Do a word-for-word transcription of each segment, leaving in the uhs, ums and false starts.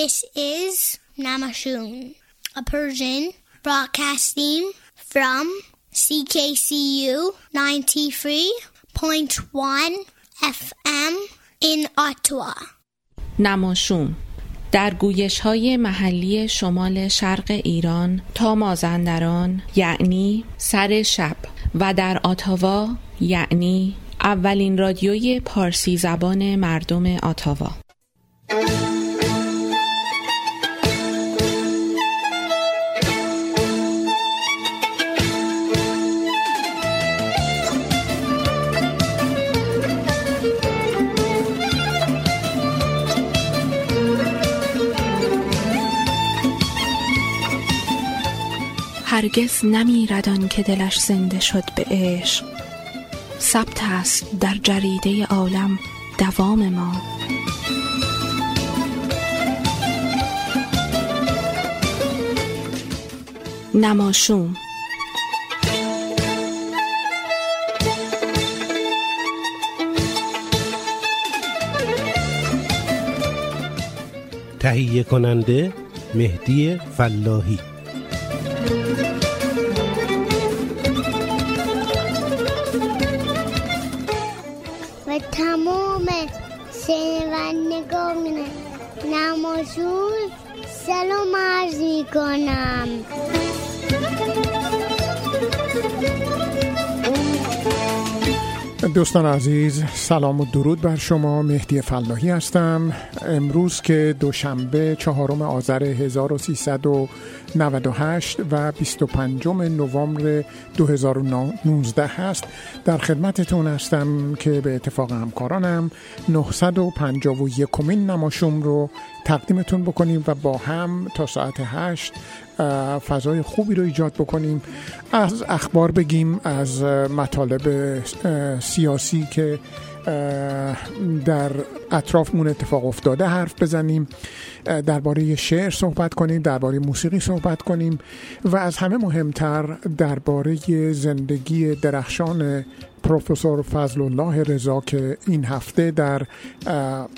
This is Namashoon, a Persian broadcasting from C K C U ninety-three point one اف ام in Ottawa. نماشون در گویش‌های محلی شمال شرق ایران تا مازندران یعنی سر شب و در اتاوا یعنی اولین رادیوی پارسی زبان مردم اتاوا. هرگز نمیرد آن که دلش زنده شد به عشق، ثبت است در جریده عالم دوام ما. نماشوم تهیه کننده مهدی فلاحی. نماشون سلام عرض می کنم. دوستان عزیز سلام و درود بر شما، مهدی فلاحی هستم. امروز که دوشنبه چهارم آذر هزار و سیصد و نود و هشت و بیست و پنجم نوامبر دو هزار و نوزده هست، در خدمتتون هستم که به اتفاق همکارانم نهصد و پنجاه و یکمین نماشوم رو تقدیمتون بکنیم و با هم تا ساعت هشت فضای خوبی رو ایجاد بکنیم، از اخبار بگیم، از مطالب سیاسی که در اطرافمون اتفاق افتاده حرف بزنیم، درباره شعر صحبت کنیم، درباره موسیقی صحبت کنیم و از همه مهمتر درباره زندگی درخشان پروفسور فضل‌الله رضا که این هفته در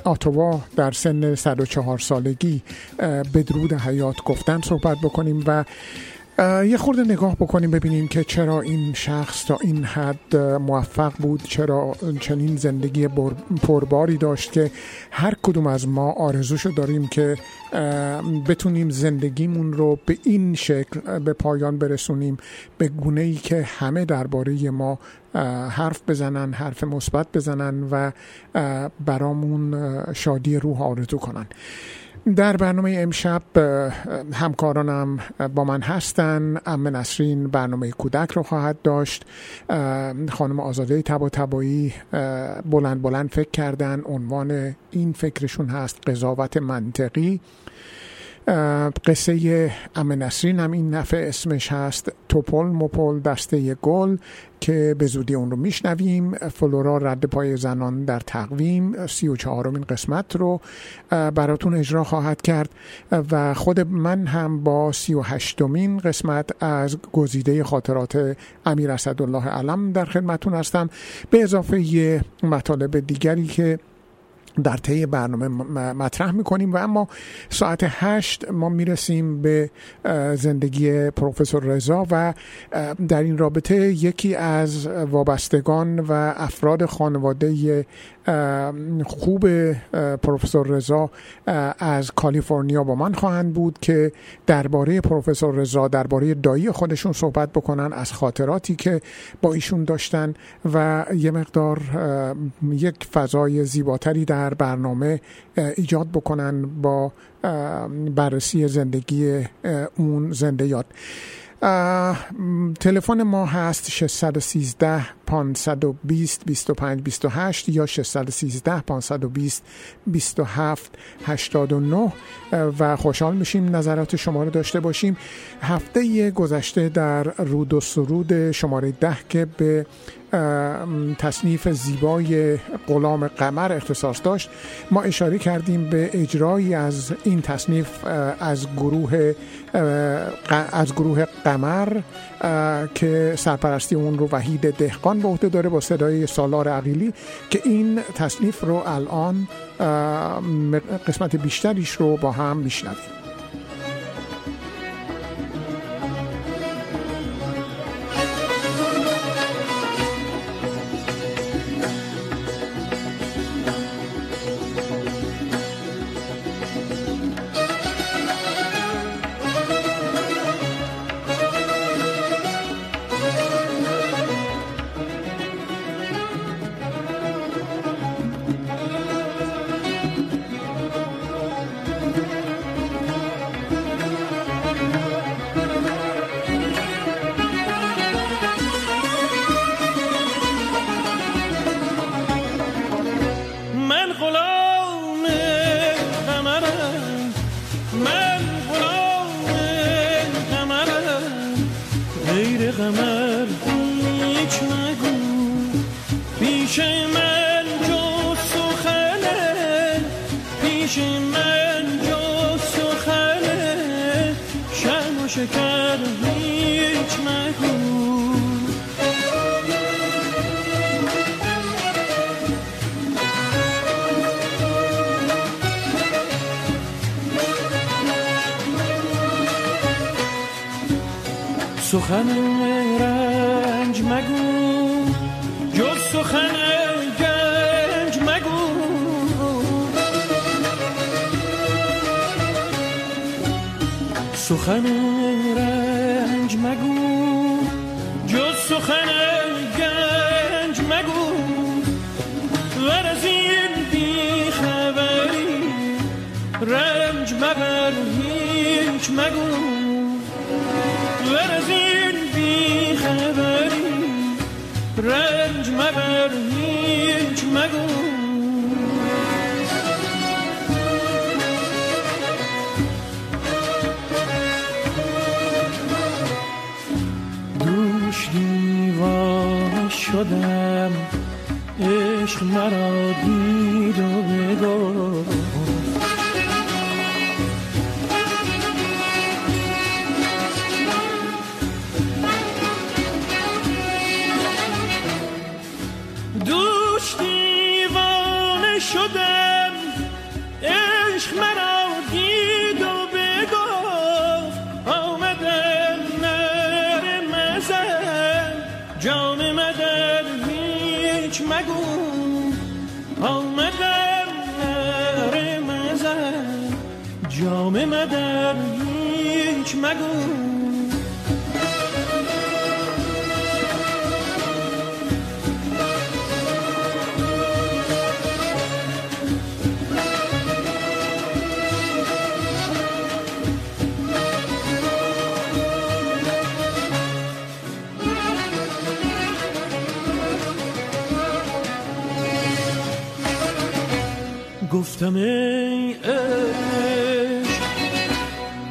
اتاوا در سن صد و چهار سالگی بدرود حیات گفتن صحبت بکنیم و یه خورده نگاه بکنیم ببینیم که چرا این شخص تا این حد موفق بود، چرا چنین زندگی پرباری داشت که هر کدوم از ما آرزوشو داریم که بتونیم زندگیمون رو به این شکل به پایان برسونیم، به گونه‌ای که همه درباره ما حرف بزنن، حرف مثبت بزنن و برامون شادی روح آرزو کنن. در برنامه امشب همکارانم با من هستن. عمه نسرین برنامه کودک رو خواهد داشت، خانم آزاده طباطبایی بلند بلند فکر کردن، عنوان این فکرشون هست قضاوت منطقی. قصه عمه نسرین هم این نفع اسمش هست توپل مپل دسته گل که به زودی اون رو میشنویم. فلورا رد پای زنان در تقویم سی و چهارمین قسمت رو براتون اجرا خواهد کرد و خود من هم با سی و هشتمین قسمت از گزیده خاطرات امیر اسدالله علم در خدمتون هستم، به اضافه یه مطالب دیگری که در طی برنامه مطرح میکنیم. و اما ساعت هشت ما میرسیم به زندگی پروفسور رضا و در این رابطه یکی از وابستگان و افراد خانواده خوب پروفسور رضا از کالیفرنیا با من خواهند بود که درباره پروفسور رضا، درباره دایی خودشون صحبت بکنن، از خاطراتی که با ایشون داشتن و یه مقدار یک فضای زیباتری در برنامه ایجاد بکنن با بررسی زندگی اون زنده یاد. تلفن ما هست شش یک سه پانصد و بیست بیست و پنج بیست و هشت یا شش یک سه پانصد و بیست بیست و هفت هشتاد و نه و خوشحال میشیم نظرات شما رو داشته باشیم. هفته گذشته در رود و سرود شماره ده که به تصنیف زیبای غلام قمر اختصاص داشت، ما اشاره کردیم به اجرایی از این تصنیف از گروه از گروه قمر قمر که سرپرستی اون رو وحید دهقان به عهده داره با صدای سالار عقیلی، که این تصنیف رو الان قسمت بیشتریش رو با هم میشنویم. سخن رنج مگو، جز سخن گنج مگو، سخن رنج مگو، جز سخن گنج مگو، ور از این بیخبری رنج مبر هیچ مگو، رنج مبر هیچ مگو. دوش دیوانه شدم عشق مرا دید و بگفت، جام مدر هیچ مگو. گفتم ای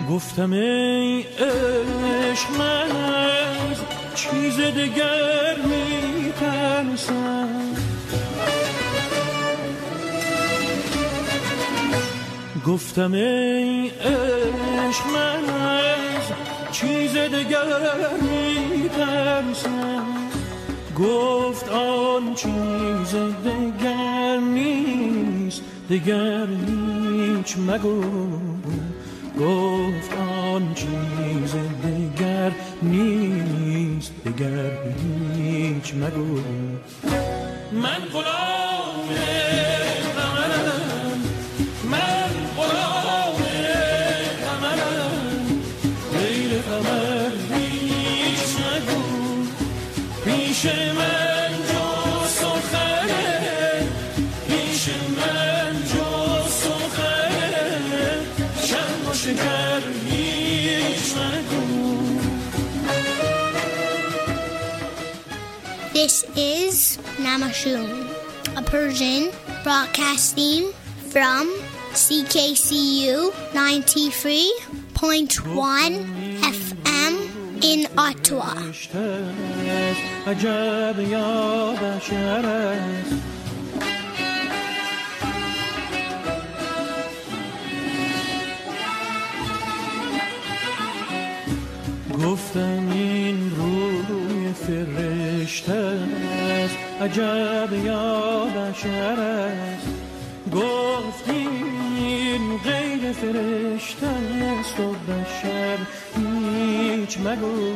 گفتم ای عشق من از چیز دگر می ترسم، گفتم ای عشق من از چیز دگر می ترسم، گفت آن چیز دگر نیست دگر هیچ مگو، گفت آن چیز دگر نیست دگر هیچ مگو. من غلام قمرم، من غلام قمرم، غیر قمر هیچ مگو، پیش من جو سخنه، پیش من جو سخنه، شم و شکر هیچ مگو. This is Namashoon, a Persian broadcasting from C K C U ninety-three point one اف ام in Ottawa. عجب یا بشر است گفتم عجب یا بشر است، گفتین غیر فرشته است و بشر هیچ مگو.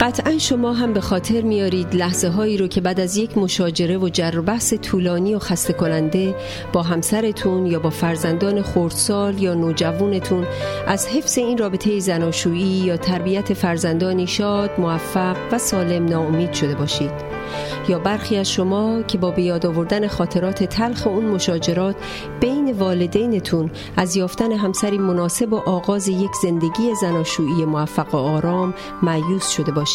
قطعا شما هم به خاطر میارید لحظه هایی رو که بعد از یک مشاجره و جر و بحث طولانی و خسته کننده با همسرتون یا با فرزندان خردسال یا نوجوانتون از حفظ این رابطه زناشویی یا تربیت فرزندانی شاد، موفق و سالم ناامید شده باشید، یا برخی از شما که با بیاد آوردن خاطرات تلخ اون مشاجرات بین والدینتون از یافتن همسری مناسب و آغاز یک زندگی زناشویی موفق و آرام مایوس شده باشید.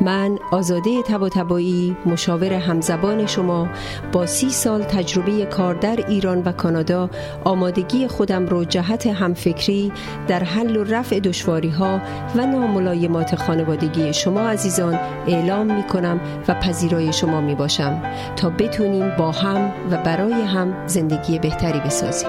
من آزاده طباطبایی، مشاور همزبان شما، با سی سال تجربه کار در ایران و کانادا آمادگی خودم رو جهت همفکری در حل و رفع دشواری‌ها و ناملایمات خانوادگی شما عزیزان اعلام می‌کنم و پذیرای شما می‌باشم تا بتونیم با هم و برای هم زندگی بهتری بسازیم.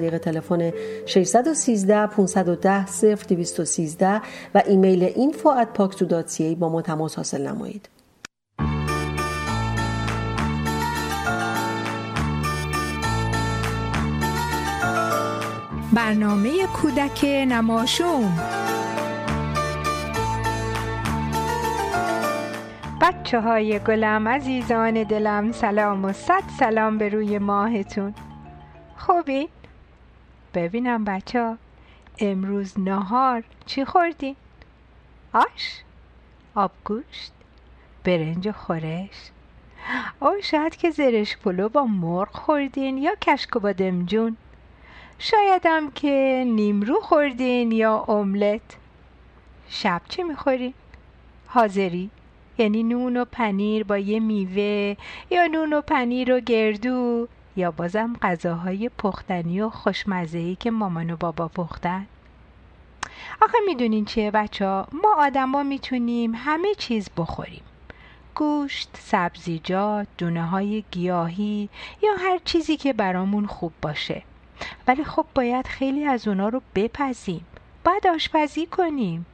طریق تلفن شش یک سه، پانصد و ده، صفر دویست و سیزده و ایمیل اینفو ات پاکسو دات سی ای با ما تماس حاصل نمایید. برنامه کودک نماشوم. بچه های گلم، عزیزان دلم، سلام و صد سلام به روی ماهتون. خوبی؟ ببینم بچه ها، امروز نهار چی خوردین؟ آش؟ آبگوشت؟ برنج و خورش؟ آه، شاید که زرش پلو با مرغ خوردین یا کشک و بادمجون، شاید هم که نیمرو خوردین یا املت. شب چی میخورین؟ حاضری؟ یعنی نون و پنیر با یه میوه، یا نون و پنیر و گردو، یا بازم غذاهای پختنی و خوشمزه‌ای که مامان و بابا پختن. آخه میدونین چیه بچه ها؟ ما آدم ها میتونیم همه چیز بخوریم. گوشت، سبزیجات، دونه‌های گیاهی یا هر چیزی که برامون خوب باشه. ولی خب باید خیلی از اونا رو بپزیم، باید آشپزی کنیم.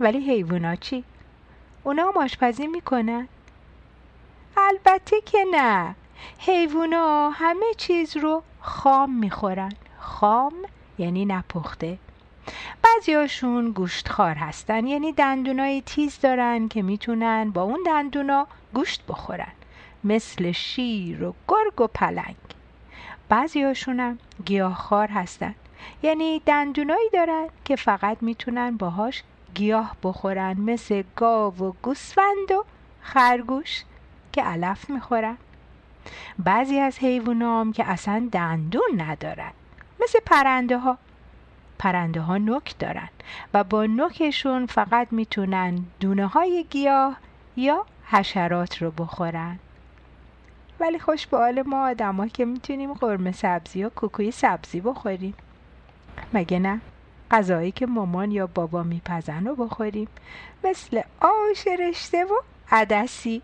ولی حیوانا چی؟ اونا هم آشپزی میکنن؟ البته که نه، حیوانا همه چیز رو خام میخورن. خام یعنی نپخته. بعضیاشون گوشتخوار هستن، یعنی دندونای تیز دارن که میتونن با اون دندونا گوشت بخورن، مثل شیر و گرگ و پلنگ. بعضیاشون هم گیاهخوار هستن، یعنی دندونایی دارن که فقط میتونن باهاش گیاه بخورن، مثل گاو و گوسفند و خرگوش که علف میخورن. بعضی از حیوانام که اصلا دندون ندارن، مثل پرنده ها. پرنده ها نوک دارن و با نوکشون فقط میتونن دونه های گیاه یا حشرات رو بخورن. ولی خوش به حال ما آدم ها که میتونیم قرمه سبزی یا کوکوی سبزی بخوریم، مگه نه؟ غذایی که مامان یا بابا میپزن رو بخوریم، مثل آش رشته و عدسی.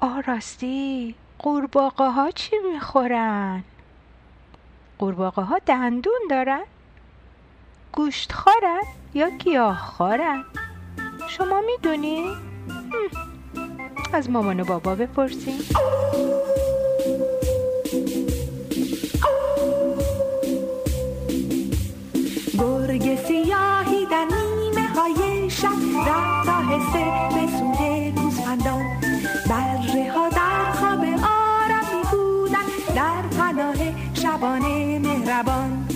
آه راستی، قورباغه ها چی میخورن؟ قورباغه ها دندون دارن؟ گوشت خورن یا گیاه خورن؟ شما میدونی؟ از مامان و بابا بپرسیم. گرگ سیاهی در نیمه های شب رفت آهسته به سوی گوسفندان. بره ها در خواب آرام می بودن در پناه شبانه مهربان.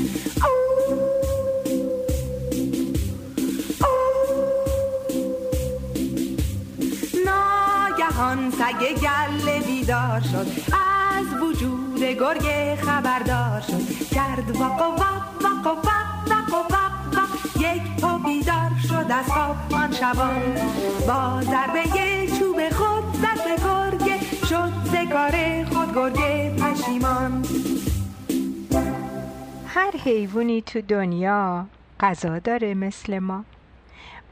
ناگهان سگ گله بیدار شد، از وجود گرگ خبردار شد. کرد وق و وق وق و وق یک پا بیدار شد از خواب آن شبان. با ضربه چوب خود زد به گرگ، شد ز کار خود گرگ پشیمان. هر حیوانی تو دنیا غذا داره مثل ما.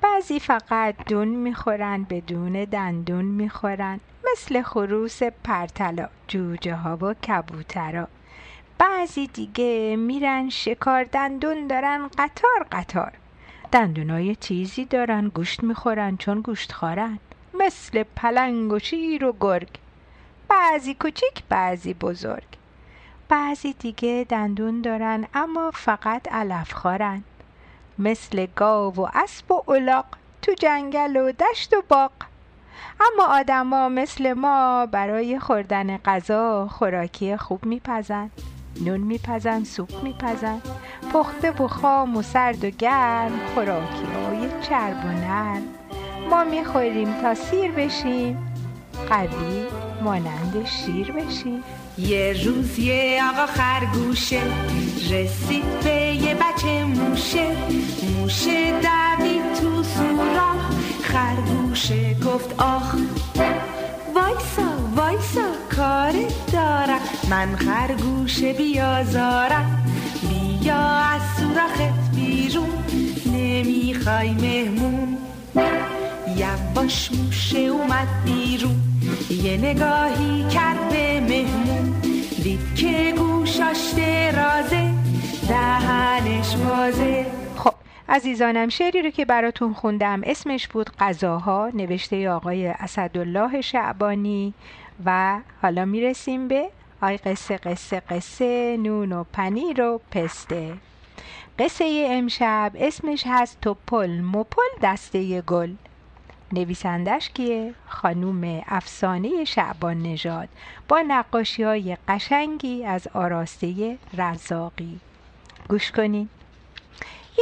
بعضی فقط دون میخورن، بدون دندون میخورن، مثل خروس، پرتلا، جوجه ها و کبوترها. بعضی دیگه میرن شکار، دندون دارن قطار قطار. دندونای تیزی دارن، گوشت میخورن چون گوشت خورن، مثل پلنگ و شیر و گرگ. بعضی کوچیک، بعضی بزرگ. بعضی دیگه دندون دارن اما فقط علف خورن، مثل گاو و اسب و الاغ تو جنگل و دشت و باغ. اما آدما مثل ما برای خوردن غذا خوراکی خوب میپزن، نون میپزن، سوپ میپزن، پخته و خام و سرد و گرم، خوراکی های چرب و نرم. ما میخوریم تا سیر بشیم، قوی مانند شیر بشیم. یه روز یه آقا خرگوشه رسید به یه بچه موشه. موشه دوید تو سوراخ، خرگوشه گفت آخ وایسا وایسا کارت دارم. من خرگوشه بیازارم، بیا از سوراخت بیرون، نمیخوای مهمون. یواش موشه اومد بیرون، یه نگاهی کرد به مهمون. دید که گوشاش درازه، دهنش بازه. خب عزیزانم، شعری رو که براتون خوندم اسمش بود غذاها، نوشته آقای اسدالله شعبانی. و حالا میرسیم به آی قصه قصه قصه نون و پنیر و پسته. قصه امشب اسمش هست توپل مپل دسته گل. نویسندش کیه؟ خانوم افسانه شعبان نژاد، با نقاشی‌های قشنگی از آراسته رزاقی. گوش کنین.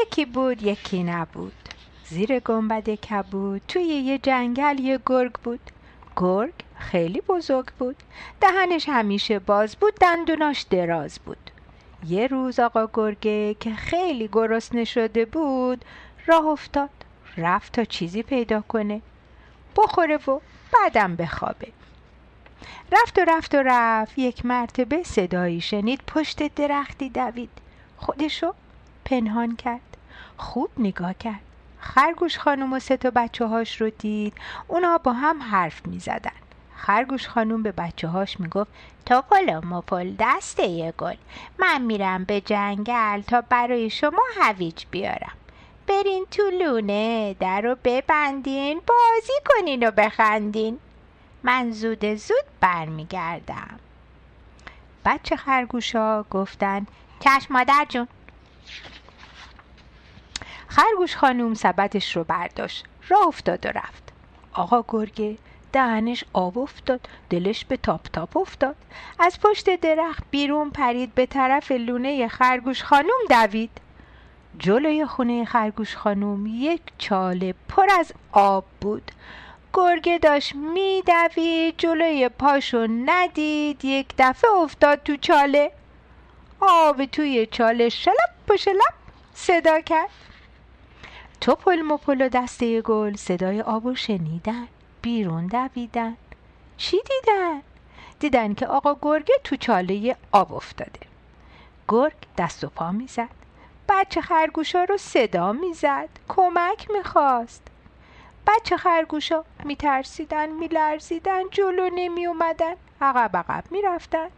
یکی بود یکی نبود، زیر گنبد کبود، توی یه جنگل یه گرگ بود. گرگ خیلی بزرگ بود، دهنش همیشه باز بود، دندوناش دراز بود. یه روز آقا گرگه که خیلی گرسنه شده بود راه افتاد، رفت تا چیزی پیدا کنه بخوره و بعدم بخوابه. رفت و رفت و رفت، یک مرتبه صدایی شنید پشت درختی دوید. خودشو پنهان کرد، خوب نگاه کرد، خرگوش خانم و سه تا بچه هاش رو دید. اونا با هم حرف می زدن. خرگوش خانم به بچه هاش می گفت تا گل مپل دسته یه گل، من میرم به جنگل تا برای شما هویج بیارم. برین تو لونه، در رو ببندین، بازی کنین و بخندین. من زود زود برمیگردم. بچه خرگوشا گفتن چشم مادر جون. خرگوش خانوم سبدش رو برداشت، راه افتاد و رفت. آقا گرگه دهنش آب افتاد، دلش به تاپ تاپ افتاد. از پشت درخت بیرون پرید، به طرف لونه خرگوش خانوم دوید. جلوی خونه خرگوش خانوم یک چاله پر از آب بود. گرگه داشت میدوید، جلوی پاشو ندید، یک دفعه افتاد تو چاله. آب توی چاله شلپ و شلپ صدا کرد. توپل مپل و دسته گل صدای آب رو شنیدن، بیرون دویدن. چی دیدن؟ دیدن که آقا گرگه تو چاله آب افتاده. گرگ دست و پا میزد، بچه خرگوشا رو صدا میزد، کمک میخواست. بچه خرگوشا میترسیدن، میلرزیدن، جلو نمیومدن، عقب عقب میرفتن.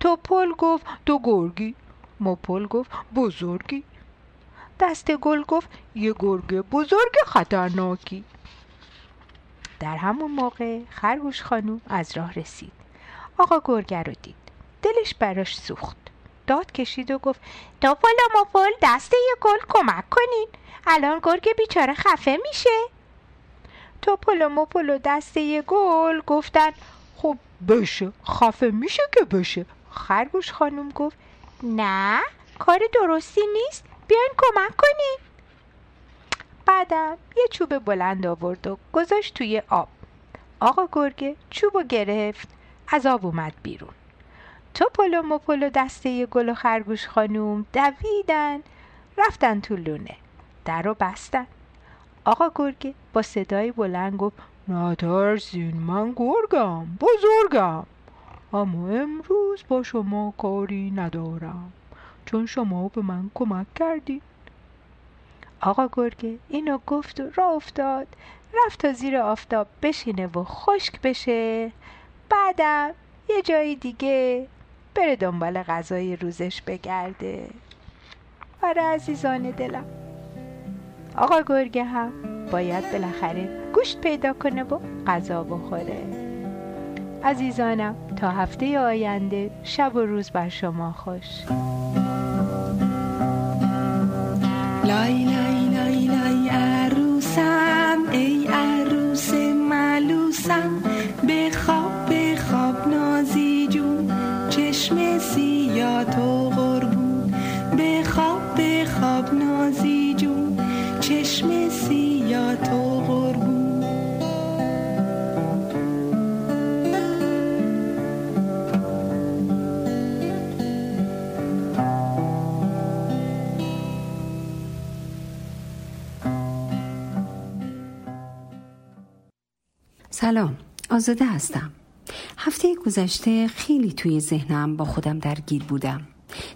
توپل گفت تو گرگی، مپل گفت بزرگی، دست گل گفت یه گرگ بزرگ خطرناکی. در همون موقع خرگوش خانوم از راه رسید. آقا گرگه رو دید، دلش براش سوخت، داد کشید و گفت توپل و مپل دسته یه گل کمک کنین، الان گرگ بیچاره خفه میشه. توپل و مپل و دسته یه گل گفتن خب بشه، خفه میشه که بشه. خرگوش خانوم گفت نه، کار درستی نیست، بیاین کمک کنین. بعدم یه چوب بلند آورد و گذاشت توی آب. آقا گرگه چوبو گرفت، از آب اومد بیرون. توپل و مپل و دسته گل و خرگوش خانوم دویدن، رفتن تو لونه، در رو بستن. آقا گرگه با صدای بلند گفت نترسین، من گرگم بزرگم، اما امروز با شما کاری ندارم چون شما به من کمک کردی. آقا گرگه اینو گفت و راه افتاد، رفت تا زیر آفتاب بشینه و خشک بشه، بعدم یه جای دیگه بره دنبال غذای روزش بگرده. آره عزیزان دلم، آقا گرگه هم باید بالاخره گوشت پیدا کنه و غذا بخوره. عزیزانم تا هفته آینده، شب و روز بر شما خوش. لای لای لای لای عروسم، ای عروس ملوسم، بخواب بخواب نازی جون، چشم سیاه تو قربون، بخواب بخواب نازی جون، چشم سیاه تو قربون. سلام، آزاده هستم. هفته گذشته خیلی توی ذهنم با خودم درگیر بودم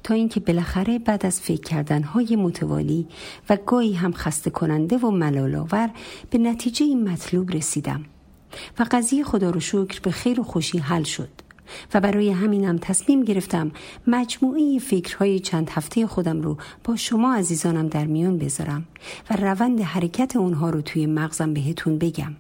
تا اینکه بالاخره بعد از فکر کردن‌های متوالی و گاهی هم خسته کننده و ملال‌آور به نتیجه مطلوب رسیدم و قضیه خدا رو شکر به خیر و خوشی حل شد و برای همینم تصمیم گرفتم مجموعه فکرهای چند هفته خودم رو با شما عزیزانم در میان بذارم و روند حرکت اونها رو توی مغزم بهتون بگم،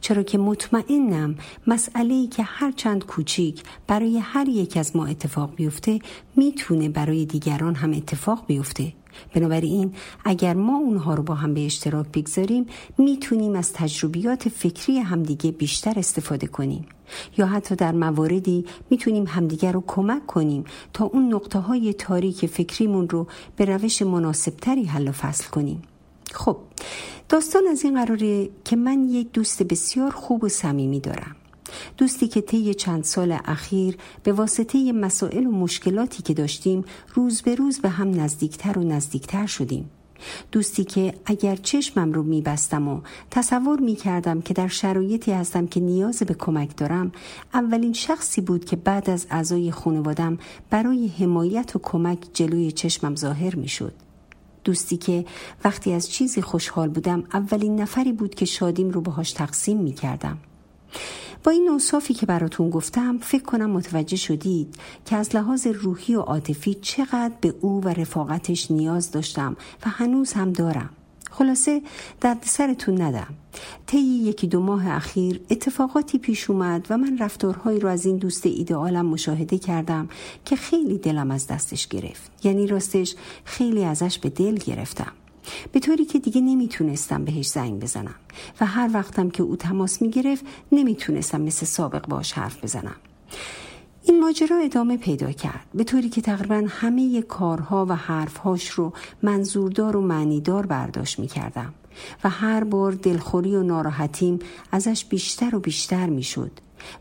چرا که مطمئنم مسئله‌ای که هر چند کوچیک برای هر یک از ما اتفاق بیفته میتونه برای دیگران هم اتفاق بیفته. بنابراین اگر ما اونها رو با هم به اشتراک بگذاریم میتونیم از تجربیات فکری همدیگه بیشتر استفاده کنیم یا حتی در مواردی میتونیم همدیگه رو کمک کنیم تا اون نقطه های تاریک فکریمون رو به روش مناسبتری حل و فصل کنیم. خب داستان از این قراره که من یک دوست بسیار خوب و صمیمی دارم، دوستی که طی چند سال اخیر به واسطه مسائل و مشکلاتی که داشتیم روز به روز به هم نزدیکتر و نزدیکتر شدیم، دوستی که اگر چشمم رو میبستم و تصور میکردم که در شرایطی هستم که نیاز به کمک دارم، اولین شخصی بود که بعد از اعضای خانوادم برای حمایت و کمک جلوی چشمم ظاهر میشد. دوستی که وقتی از چیزی خوشحال بودم اولین نفری بود که شادیم رو باهاش تقسیم می کردم. با این اوصافی که براتون گفتم فکر کنم متوجه شدید که از لحاظ روحی و عاطفی چقدر به او و رفاقتش نیاز داشتم و هنوز هم دارم. خلاصه درد سرتون ندم. طی یکی دو ماه اخیر اتفاقاتی پیش اومد و من رفتارهایی رو از این دوست ایدئالم مشاهده کردم که خیلی دلم از دستش گرفت. یعنی راستش خیلی ازش به دل گرفتم، به طوری که دیگه نمیتونستم بهش زنگ بزنم و هر وقتم که او تماس میگرفت نمیتونستم مثل سابق باش حرف بزنم. این ماجرا ادامه پیدا کرد، به طوری که تقریبا همه کارها و حرفهاش رو منظوردار و معنیدار برداشت میکردم و هر بار دلخوری و ناراحتیم ازش بیشتر و بیشتر میشد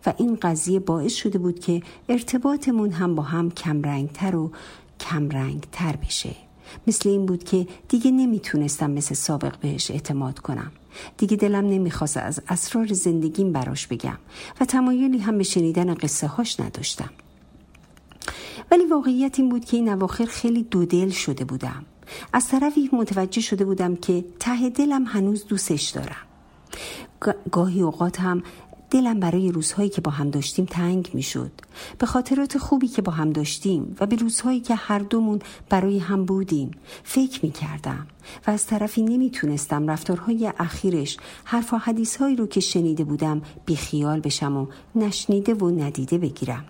و این قضیه باعث شده بود که ارتباطمون هم با هم کمرنگتر و کمرنگتر بشه. مثل این بود که دیگه نمیتونستم مثل سابق بهش اعتماد کنم. دیگه دلم نمیخواست از اسرار زندگیم براش بگم و تمایلی هم به شنیدن قصه هاش نداشتم. ولی واقعیت این بود که این اواخر خیلی دودل شده بودم. از طرفی متوجه شده بودم که ته دلم هنوز دوستش دارم. گاهی اوقات هم دلم برای روزهایی که با هم داشتیم تنگ می شد، به خاطرات خوبی که با هم داشتیم و به روزهایی که هر دومون برای هم بودیم فکر می کردم و از طرفی نمی تونستم رفتارهای اخیرش، حرف و حدیث هایی رو که شنیده بودم بیخیال بشم و نشنیده و ندیده بگیرم.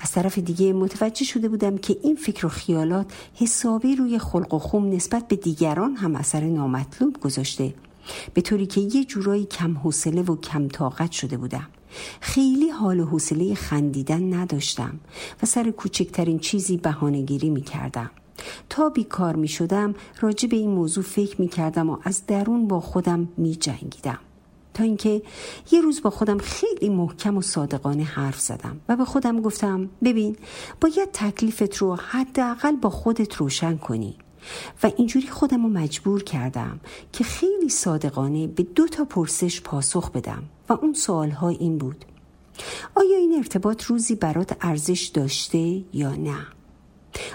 از طرف دیگه متوجه شده بودم که این فکر و خیالات حسابی روی خلق و خوم نسبت به دیگران هم اثر نامطلوب گذاشته، به طوری که یه جورایی کم حوصله و کم طاقت شده بودم. خیلی حال و حوصله خندیدن نداشتم و سر کوچکترین چیزی بهانه‌گیری می‌کردم. تا بیکار می‌شدم راجع به این موضوع فکر می‌کردم و از درون با خودم می‌جنگیدم، تا اینکه یه روز با خودم خیلی محکم و صادقانه حرف زدم و به خودم گفتم ببین، باید تکلیفت رو حداقل با خودت روشن کنی. و اینجوری خودم رو مجبور کردم که خیلی صادقانه به دو تا پرسش پاسخ بدم و اون سوالها این بود: آیا این ارتباط روزی برات ارزش داشته یا نه؟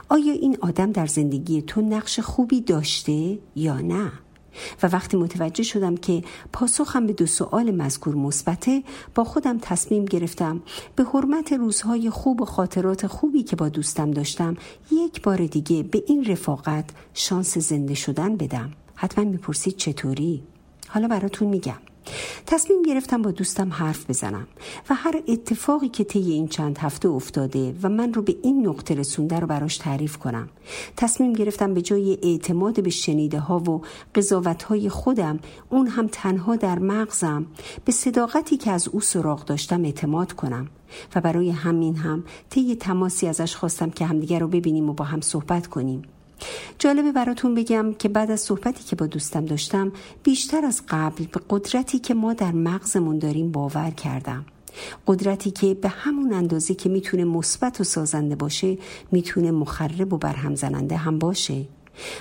آیا این آدم در زندگی تو نقش خوبی داشته یا نه؟ و وقتی متوجه شدم که پاسخم به دو سوال مذکور مثبته، با خودم تصمیم گرفتم به حرمت روزهای خوب و خاطرات خوبی که با دوستم داشتم یک بار دیگه به این رفاقت شانس زنده شدن بدم. حتما میپرسید چطوری؟ حالا براتون میگم. تصمیم گرفتم با دوستم حرف بزنم و هر اتفاقی که طی این چند هفته افتاده و من رو به این نقطه رسونده رو براش تعریف کنم. تصمیم گرفتم به جای اعتماد به شنیده ها و قضاوت های خودم، اون هم تنها در مغزم، به صداقتی که از او سراغ داشتم اعتماد کنم و برای همین هم طی تماسی ازش خواستم که همدیگر رو ببینیم و با هم صحبت کنیم. جالبه براتون بگم که بعد از صحبتی که با دوستم داشتم بیشتر از قبل به قدرتی که ما در مغزمون داریم باور کردم. قدرتی که به همون اندازه که میتونه مثبت و سازنده باشه، میتونه مخرب و برهم زننده هم باشه.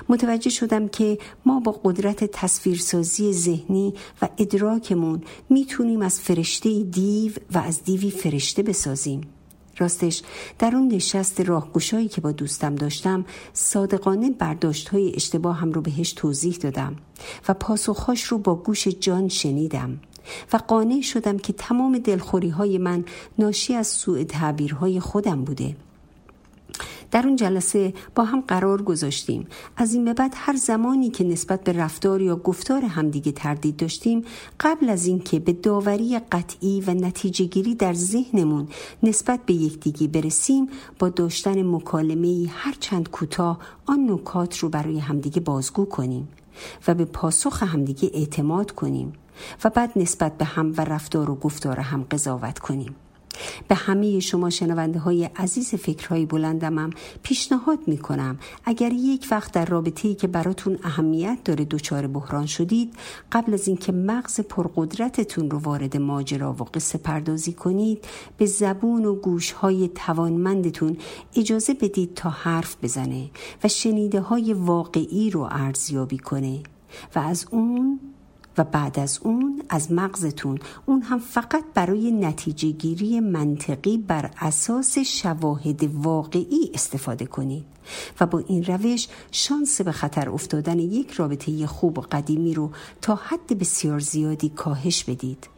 متوجه شدم که ما با قدرت تصویرسازی ذهنی و ادراکمون میتونیم از فرشته دیو و از دیوی فرشته بسازیم. راستش در اون نشست راهگشایی که با دوستم داشتم صادقانه برداشت‌های اشتباهم رو بهش توضیح دادم و پاسخهاش رو با گوش جان شنیدم و قانع شدم که تمام دلخوری‌های من ناشی از سوء تعبیرهای خودم بوده. در اون جلسه با هم قرار گذاشتیم از این به بعد هر زمانی که نسبت به رفتار یا گفتار همدیگه تردید داشتیم، قبل از این که به داوری قطعی و نتیجه‌گیری در ذهنمون نسبت به یکدیگه برسیم، با داشتن مکالمه‌ای هر چند کوتاه آن نکات رو برای همدیگه بازگو کنیم و به پاسخ همدیگه اعتماد کنیم و بعد نسبت به هم و رفتار و گفتار هم قضاوت کنیم. به همه شما شنونده های عزیز فکرهای بلندمم پیشنهاد می کنم اگر یک وقت در رابطه‌ای که براتون اهمیت داره دچار بحران شدید، قبل از اینکه مغز پرقدرتتون رو وارد ماجرا و قصه پردازی کنید، به زبون و گوشهای توانمندتون اجازه بدید تا حرف بزنه و شنیده های واقعی رو ارزیابی کنه و از اون و بعد از اون از مغزتون، اون هم فقط برای نتیجه گیری منطقی بر اساس شواهد واقعی استفاده کنید و با این روش شانس به خطر افتادن یک رابطه خوب و قدیمی رو تا حد بسیار زیادی کاهش بدید.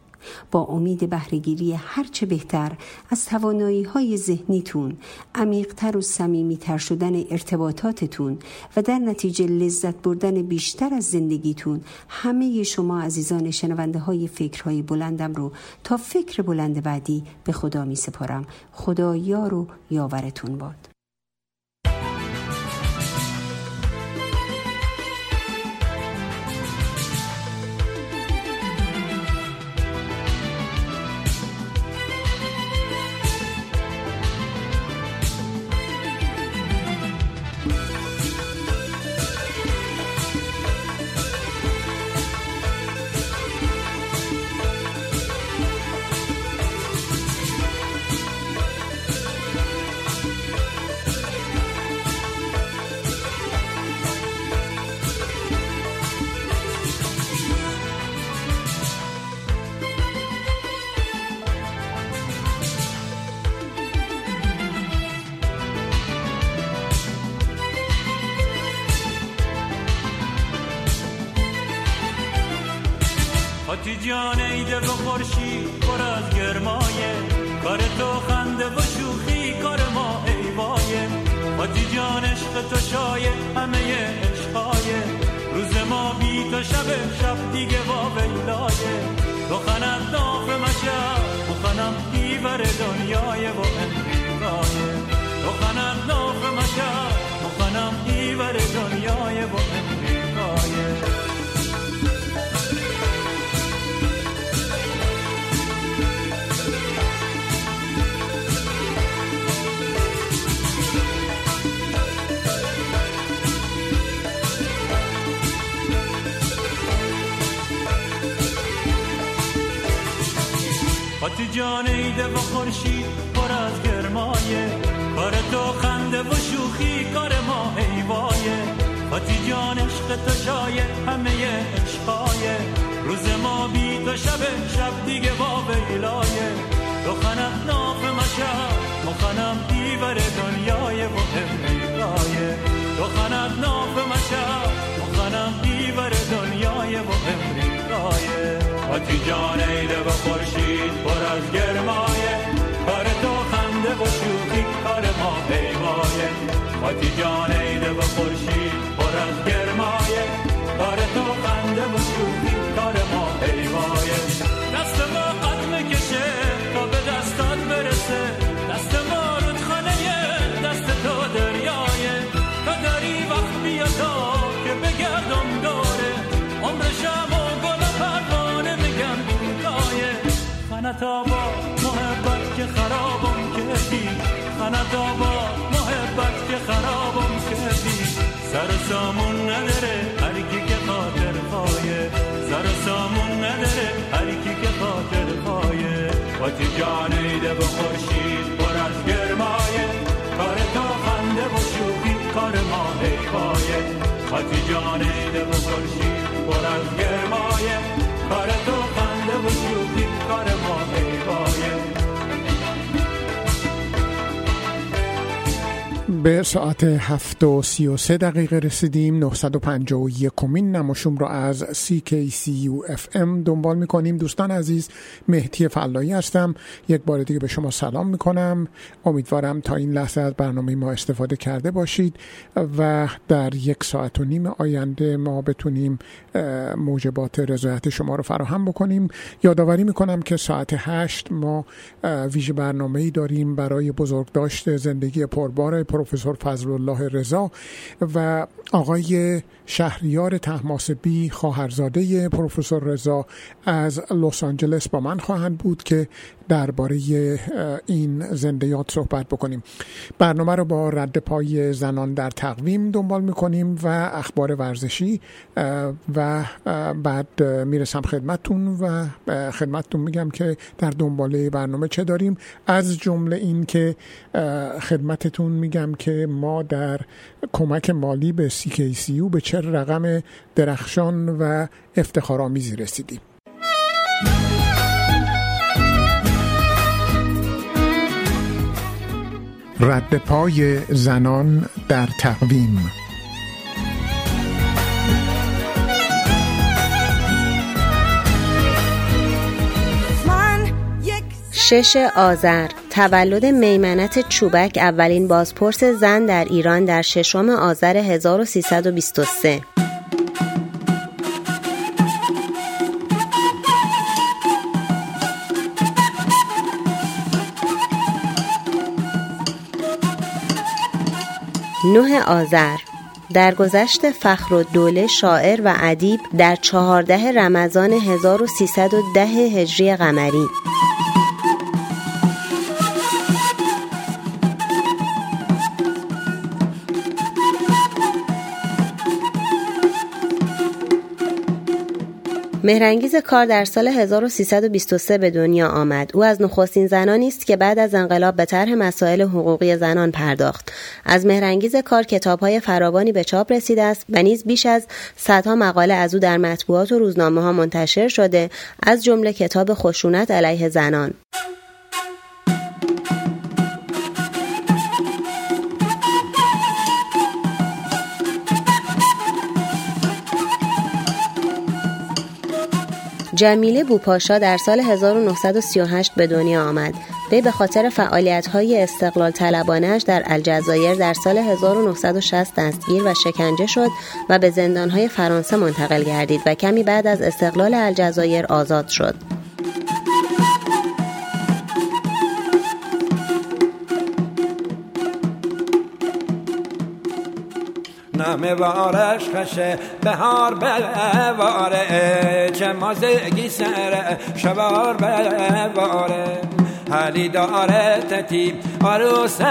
با امید بهره‌گیری هرچه بهتر از توانایی‌های ذهنیتون، عمیق‌تر و صمیمیتر شدن ارتباطاتتون و در نتیجه لذت بردن بیشتر از زندگیتون، همه شما عزیزان شنونده های فکرهای بلندم رو تا فکر بلند بعدی به خدا می سپارم. خدا یار و یاورتون باد. جان ایده و خورشید پر از گرمایه، کار تو خنده و شوخی کار ما ایوایه، حاجی جان عشق تو شایه همه عشقایه، روز ما بی تو شب شب دیگه وا ویلایه، تو خنم ناف مشب تو خنم دیور دنیایه و امریکایه، تو خنم ناف مشب تو خنم دیور دنیایه و امریکایه. حاجی جان ایده و خورشید پر از گرمایه، کار تو خنده و شوخی کار ما ایوایه، حاجی جان عشق تو شایه همه عشقایه، روز ما بی تو شب شب دیگه وا ویلایه، تو خنم ناف مشهد ما خنم دیور دنیایه و امریکایه، تو خنم ناف مشهد ما خنم دیور دنیایه و امریکایه. حاجی جان ایده و خورشید پر از گرمایه، کار تو خنده و شوخی کار ما پیمایه، حاجی جان ایده و خورشید پر از گرمایه، کار تو خنده و شوخی کار ما پیمایه، دست ما قد میکشه تا به دستات برسه، دست ما رودخانه دست تو دریایه، تو داری وقت بیا تا که بگردم دوره عمر شم و خنتابا محبت که خرابم کردی، خنتابا محبت که خرابم کردی، سر سامون نداره هر کی که خاطر خواهه، سر سامون نداره هر کی که خاطر خواهه، وقتی جان ایده به خورشید پر از گرمایه، کار تو خنده و شوخی کار ما ایوایه، وقتی جان ایده به خورشید پر از گرمایه، کار تو خنده و شوخی کار ما ایوایه. به ساعت هفت و سی و سه دقیقه رسیدیم. نهصد و پنجاه و یکمین نماشوم را از سی کی سی یو اف ام دنبال میکنیم. دوستان عزیز، مهدی فلاحی هستم. یک بار دیگه به شما سلام میکنم. امیدوارم تا این لحظه از برنامه ما استفاده کرده باشید و در یک ساعت و نیم آینده ما بتونیم موجبات رضایت شما رو فراهم بکنیم. یادآوری میکنم که ساعت هشت ما ویژه برنامه‌ای داریم برای بزرگداشت زندگی پربار پروفسور فضل‌الله رضا و آقای شهریار طهماسبی، خواهرزاده پروفسور رضا، از لس آنجلس با من خواهند بود که درباره این زندیات صحبت بکنیم. برنامه رو با رد پای زنان در تقویم دنبال میکنیم و اخبار ورزشی و بعد میرسم خدمتون و خدمتون میگم که در دنباله برنامه چه داریم، از جمله این که خدمتتون میگم که ما در کمک مالی به سی کی سی یو به چه رقم درخشان و افتخارآمیزی رسیدیم. رد پای زنان در تقویم. شش آذر، تولد میمنت چوبک، اولین بازپرس زن در ایران، در ششم آذر هزار و سیصد و بیست و سه. نه آذر، درگذشت فخرالدوله شاعر و ادیب در چهارده رمضان هزار و سیصد و ده هجری قمری. مهرانگیز کار در سال هزار و سیصد و بیست و سه به دنیا آمد. او از نخستین زنانی است که بعد از انقلاب به طرح مسائل حقوقی زنان پرداخت. از مهرانگیز کار کتاب‌های فراوانی به چاپ رسیده است و نیز بیش از صدها مقاله از او در مطبوعات و روزنامه‌ها منتشر شده، از جمله کتاب خشونت علیه زنان. جمیله بوپاشا در سال هزار و نهصد و سی و هشت به دنیا آمد. وی به خاطر فعالیت‌های استقلال طلبانه‌اش در الجزایر در سال هزار و نهصد و شصت دستگیر و شکنجه شد و به زندان‌های فرانسه منتقل گردید و کمی بعد از استقلال الجزایر آزاد شد. نامه و آرش خشه بهار بلواره، چه مازگی سره شبار بلواره، حالی داره تتیم آرو سبه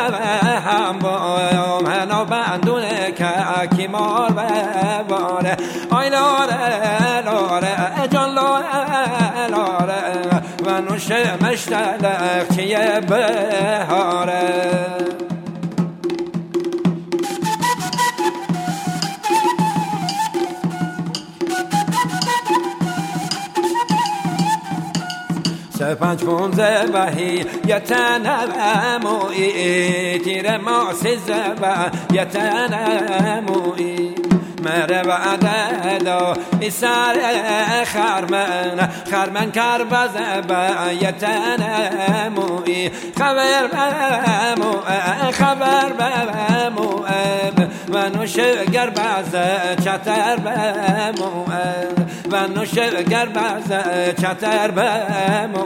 هم بایم، هنو بندونه که کمار بلواره، آی لاره لاره جان لاره لاره، و نوشه مشتلق چیه بهاره. پنج پونزه بهی یا تنموی، تیر ما سیزه به یا تنموی، مره بعده دا ایسر خرمن خرمن کر بزه به یا تنموی، خبر بمو خبر بمو و نوشگر بزه چتر بمو و نوشگر بزه چتر بمو.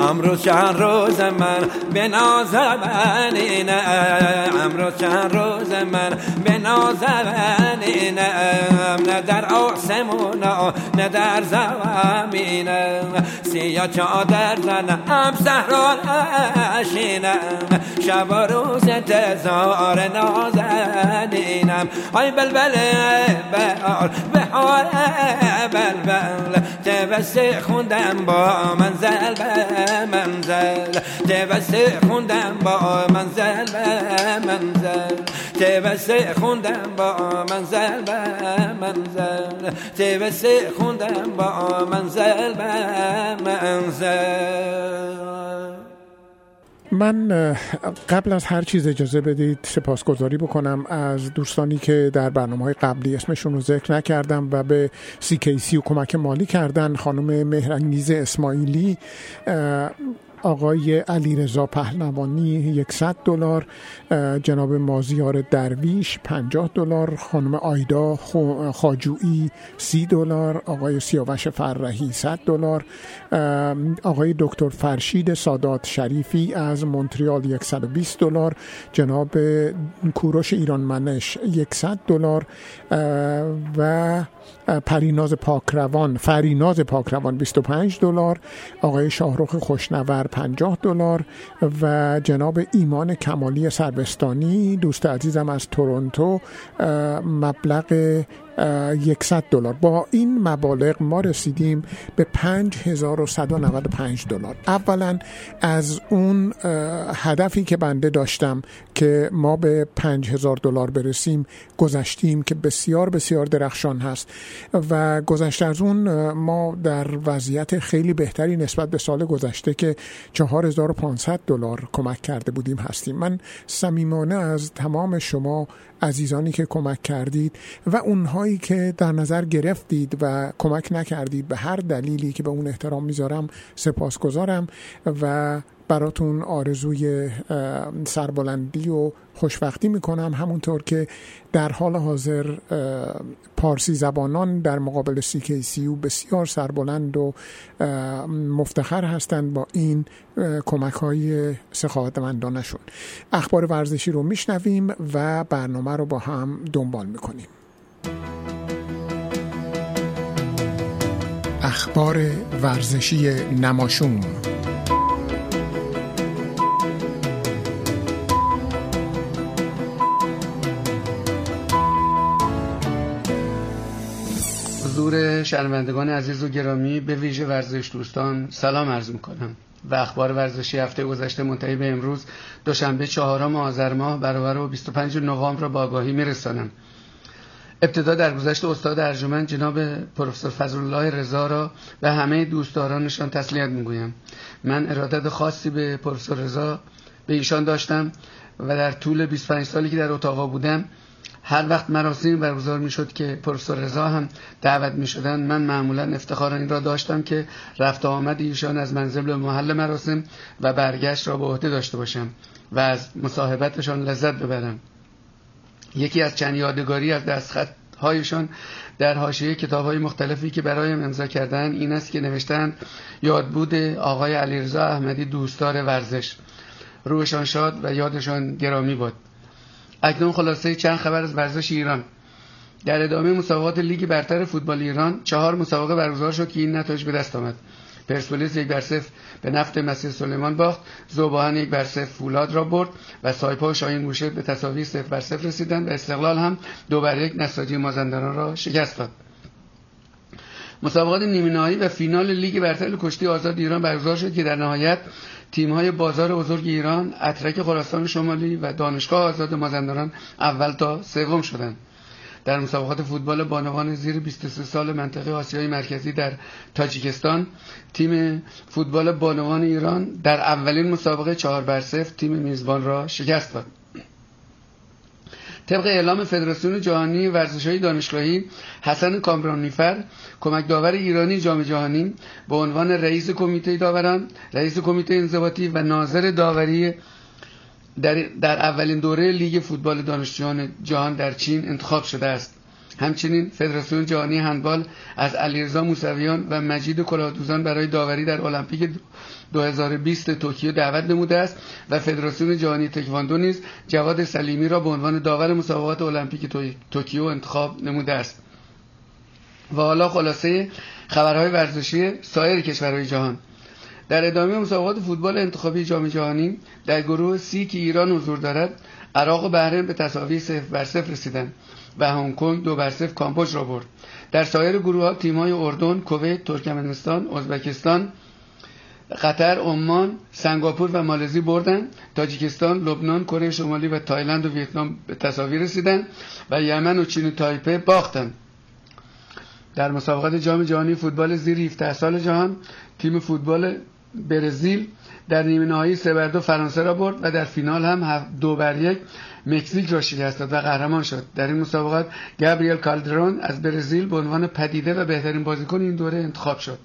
امروز چند روز من به ناز زبانینه، امروز چند روز من به ناز زبانینه، نه در آسمون نه در زمینه، سیا چادر زنم صحرا نشینم، شب و روز انتظار نازنینم، آی بلبل بهار بهار بلبل، تبسه خوندم با منزل منزل، تبسه خوندم با منزل منزل، تبسه خوندم با منزل منزل، تبسه خوندم با منزل منزل. من قبل از هر چیز اجازه بدید سپاسگزاری بکنم از دوستانی که در برنامه‌های قبلی اسمشون رو ذکر نکردم و به سی کی سی یو کمک مالی کردن. خانم مهرانگیز اسماعیلی، آقای علیرضا پهلوانی صد دلار، جناب مازیار درویش پنجاه دلار، خانم آیدا خاجویی سی دلار، آقای سیاوش فرهی صد دلار، آقای دکتر فرشید سادات شریفی از مونتریال صد و بیست دلار، جناب کوروش ایرانمنش صد دلار و پریناز پاکروان فریناز پاکروان بیست و پنج دلار، آقای شاهرخ خوشنور پنجاه دلار و جناب ایمان کمالی سربستانی دوست عزیزم از تورنتو مبلغ صد دلار. با این مبالغ ما رسیدیم به پنج هزار و صد و نود و پنج دلار. اولا از اون هدفی که بنده داشتم که ما به پنج هزار دلار برسیم گذشتیم که بسیار بسیار درخشان هست و گذشته از اون ما در وضعیت خیلی بهتری نسبت به سال گذشته که چهار هزار و پانصد دلار کمک کرده بودیم هستیم. من صمیمانه از تمام شما عزیزانی که کمک کردید و اونهایی که در نظر گرفتید و کمک نکردید به هر دلیلی که به اون احترام میذارم سپاسگزارم و براتون آرزوی سربلندی و خوشبختی میکنم. همونطور که در حال حاضر پارسی زبانان در مقابل سی کی سی یو بسیار سربلند و مفتخر هستند با این کمک های سخاوتمندانه شون. اخبار ورزشی رو میشنویم و برنامه رو با هم دنبال میکنیم. اخبار ورزشی نماشون. حضور شنوندگان عزیز و گرامی به ویژه ورزش دوستان سلام عرض می‌کنم و اخبار ورزشی هفته گذشته منتهی به امروز دوشنبه چهارم آذر ماه برابر با بیست و پنج نوامبر را با آگاهی می‌رسانم. ابتدا درگذشت استاد ارجمند جناب پروفسور فضل‌الله رضا را به همه دوستدارانشان تسلیت می‌گویم. من ارادت خاصی به پروفسور رضا به ایشان داشتم و در طول بیست و پنج سالی که در اتاوا بودم هر وقت مراسمی برگزار می‌شد که پروفسور رضا هم دعوت می‌شدند من معمولاً افتخار این را داشتم که رفت و آمد ایشان از منزل به محل مراسم و برگشت را به عهده داشته باشم و از مصاحبتشان لذت ببرم. یکی از چند یادگاری از دستخط‌هایشان در حاشیه کتاب‌های مختلفی که برایم امضا کردند این است که نوشتند یادبود آقای علیرضا احمدی دوستدار ورزش، روحشان شاد و یادشان گرامی باد. اکنون خلاصه چند خبر از ورزش ایران. در ادامه مسابقات لیگ برتر فوتبال ایران چهار مسابقه برگزار شد که این نتایج به دست آمد. پرسپولیس یک بر صفر به نفت مسجد سلیمان باخت، ذوب‌آهن یک بر صفر فولاد را برد و سایپا و شاهین‌موشیر به تساوی صفر بر صفر رسیدند و استقلال هم دو بر یک نساجی مازندران را شکست داد. مسابقات نیمه نهایی و فینال لیگ برتر کشتی آزاد ایران برگزار شد که در نهایت تیم‌های بازار بزرگ ایران، اترک خراسان شمالی و دانشگاه آزاد مازندران اول تا سوم شدند. در مسابقات فوتبال بانوان زیر بیست و سه سال منطقه آسیای مرکزی در تاجیکستان، تیم فوتبال بانوان ایران در اولین مسابقه چهار بر صفر تیم میزبان را شکست داد. طبق اعلام فدراسیون جهانی ورزش‌های دانشگاهی، حسن کامرانیفر کمک داور ایرانی جام جهانی به عنوان رئیس کمیته داوران، رئیس کمیته انضباطی و ناظر داوری در, در اولین دوره لیگ فوتبال دانشجویان جهان در چین انتخاب شده است. همچنین فدراسیون جهانی هندبال از علیرضا موسویان و مجید کلاهدوزان برای داوری در المپیک دو هزار و بیست توکیو دعوت نموده است و فدراسیون جهانی تکواندو نیز جواد سلیمی را به عنوان داور مسابقات المپیک توکیو انتخاب نموده است. و حالا خلاصه خبرهای ورزشی سایر کشورهای جهان. در ادامه مسابقات فوتبال انتخابی جام جهانی در گروه سی که ایران حضور دارد، عراق و بحرین به تساوی صفر بر صفر رسیدند و هنگ کنگ دو بر صفر کامبوج را برد. در سایر گروه‌ها تیم‌های اردن، کویت، ترکمنستان، ازبکستان، قطر، عمان، سنگاپور و مالزی بردند. تاجیکستان، لبنان، کره شمالی و تایلند و ویتنام به تساوی رسیدند و یمن و چین و تایپه باختند. در مسابقات جام جهانی فوتبال زیر هفده سال جهان، تیم فوتبال برزیل در نیمه نهایی سه بر دو فرانسه را برد و در فینال هم دو بر یک مکزیک را شکست داد و قهرمان شد. در این مسابقات گابریل کالدرون از برزیل به عنوان پدیده و بهترین بازیکن این دوره انتخاب شد.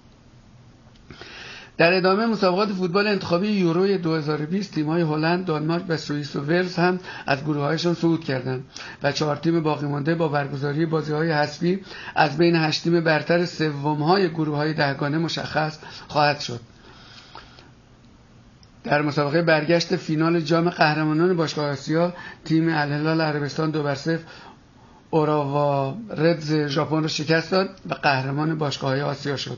در ادامه مسابقات فوتبال انتخابی یورو دو هزار و بیست تیم‌های هلند، دانمارک و سوئیس و ولز هم از گروه‌هایشان صعود کردند و چهار تیم باقی مانده با برگزاری بازی‌های حذفی از بین هشت تیم برتر سوم‌های گروه‌های دهگانه مشخص خواهد شد. در مسابقه برگشت فینال جام قهرمانان باشگاه آسیا، تیم الهلال عربستان دو بر صفر اوراوا ردز ژاپن را شکست داد و قهرمان باشگاه‌های آسیا شد.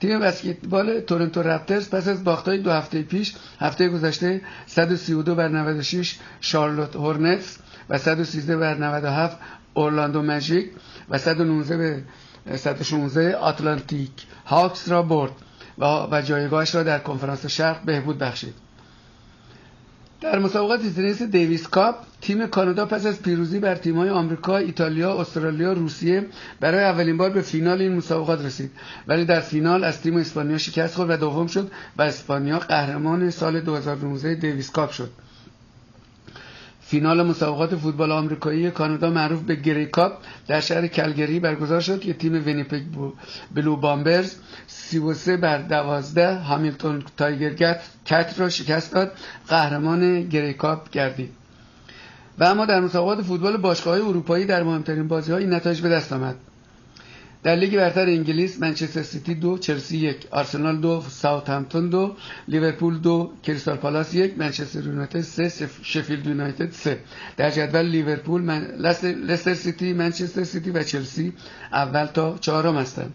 تیم بسکتبال تورنتو رپترز پس از باخت‌های دو هفته پیش، هفته گذشته صد و سی و دو بر نود و شش شارلوت هورنتس و صد و سیزده بر نود و هفت اورلاندو ماجیک و صد و نوزده به صد و شانزده آتلانتیک هاکس را برد و جایگاهش را در کنفرانس شرق بهبود بخشید. در مسابقات تنیس دیویس کاپ، تیم کانادا پس از پیروزی بر تیم‌های آمریکا، ایتالیا، استرالیا، روسیه برای اولین بار به فینال این مسابقات رسید، ولی در فینال از تیم اسپانیا شکست خورد و دوم شد و اسپانیا قهرمان سال دو هزار و نوزده دیویس کاپ شد. فینال مسابقات فوتبال آمریکایی کانادا معروف به گری کاپ در شهر کلگری برگزار شد که تیم وینیپگ بلو بامبرز سی و سه بر دوازده هامیلتون تایگر کت را شکست داد، قهرمان گری کاپ گردید. و اما در مسابقات فوتبال باشگاه‌های اروپایی در مهمترین بازی‌ها این نتایج به دست آمد. در لیگ برتر انگلیس، منچستر سیتی دو، چلسی یک، آرسنال دو، ساوثهمپتون دو، لیورپول دو، کریستال پالاس یک، منچستر یونایتد سه، شفیلد یونایتد سه. در جدول لیورپول، من... لستر سیتی، منچستر سیتی و چلسی اول تا چهارم هستند.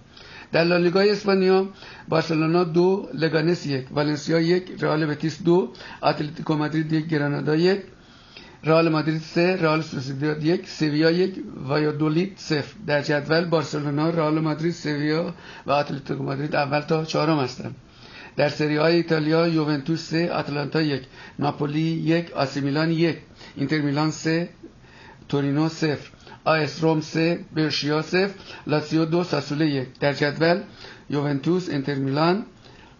در لالیگا اسپانیا، بارسلونا دو، لگانس یک، والنسیا یک، رئال بتیس دو، اتلتیکو مادرید یک، گرانادا یک، رئال مادرید سه، رئال سوسییداد یک، سویا یک، وایادولید صفر. در جدول بارسلونا، رئال مادرید، سویا و اتلتیکو مادرید اول تا چهارم هستند. در سری آ ایتالیا، یوونتوس سه، آتالانتا یک، ناپولی یک، آسی میلان یک، اینتر میلان سه، تورینو صفر، آیس روم سه، برشیا صفر، لاتزیو دو، ساسوله یک. در جدول یوونتوس، اینتر میلان،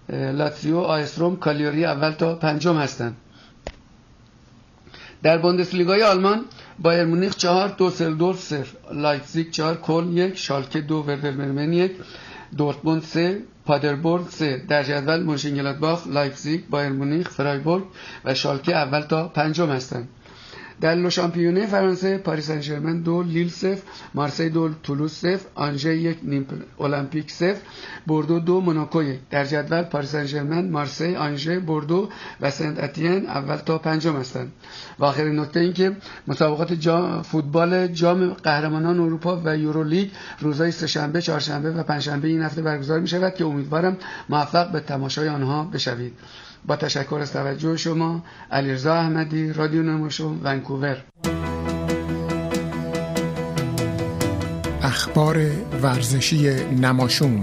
لاتزیو، آیس روم، کالیاری اول تا پنجم هستند. در بوندسلیگای آلمان، بایر مونیخ چهار، دوسلدورف صفر، لایپزیگ چهار، کلن یک، شالکه دو، وردر برمن یک، دورتموند سه، پادربورن سه. در جدول مونشنگلادباخ، لایپزیگ، بایر مونیخ، فرایبورگ و شالکه اول تا پنجم هستند. در لو شامپیونه فرانسه، پاریس سن ژرمن دو، لیل صفر، مارسی دو، تولوز صفر، آنژه یک، نیمپل المپیک صفر، بوردو دو، موناکو یک. در جدول پاریس سن ژرمن، مارسی، آنژه، بوردو و سنت اتین اول تا پنجم هستند. و آخرین نکته این که مسابقات جام فوتبال جام قهرمانان اروپا و یورو لیگ روزهای سه‌شنبه، چهارشنبه و پنجشنبه این هفته برگزار می شود که امیدوارم موفق به تماشای آنها بشوید. با تشکر از توجه شما، علیرضا احمدی، رادیو نماشون، ونکوور. اخبار ورزشی نماشون.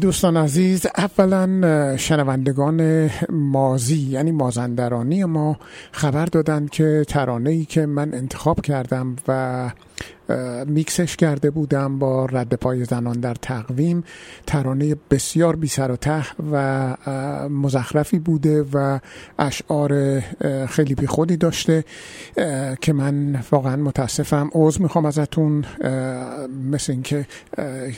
دوستان عزیز، اولا شنوندگان مازی یعنی مازندرانی ما خبر دادند که ترانه‌ای که من انتخاب کردم و میکسش کرده بودم با رد پای زنان در تقویم، ترانه بسیار بی سر و ته و مزخرفی بوده و اشعار خیلی بی خودی داشته که من واقعا متاسفم، عذر میخوام ازتون. مثل این که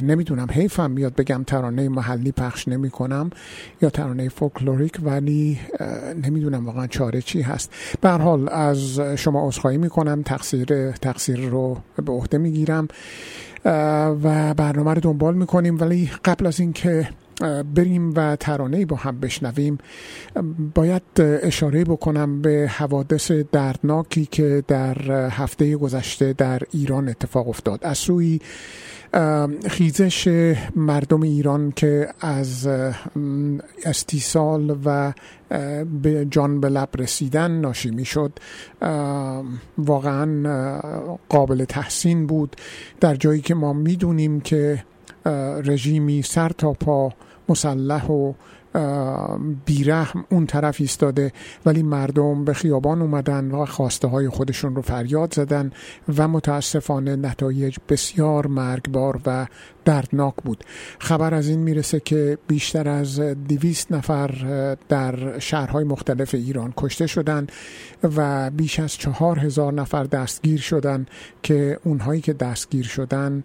نمیدونم، حیفم بیاد بگم ترانه محلی پخش نمی کنم یا ترانه فولکلوریک، ولی نمیدونم واقعا چاره چی هست. به هر حال از شما عذرخواهی میکنم، تقصیر تقصیر رو به عهده میگیرم و برنامه رو دنبال میکنیم. ولی قبل از اینکه بریم و ترانه‌ای با هم بشنویم، باید اشاره بکنم به حوادث دردناکی که در هفته گذشته در ایران اتفاق افتاد. از سوی خیزش مردم ایران که از استیصال و به جان به لب رسیدن ناشی میشد، واقعا قابل تحسین بود، در جایی که ما میدونیم که رژیمی سر تا پا مسلح و بیرحم اون طرف ایستاده، ولی مردم به خیابان اومدن و خواسته های خودشون رو فریاد زدن و متاسفانه نتایج بسیار مرگبار و دردناک بود. خبر از این میرسه که بیشتر از دویست نفر در شهرهای مختلف ایران کشته شدند و بیش از چهار هزار نفر دستگیر شدند که اونهایی که دستگیر شدند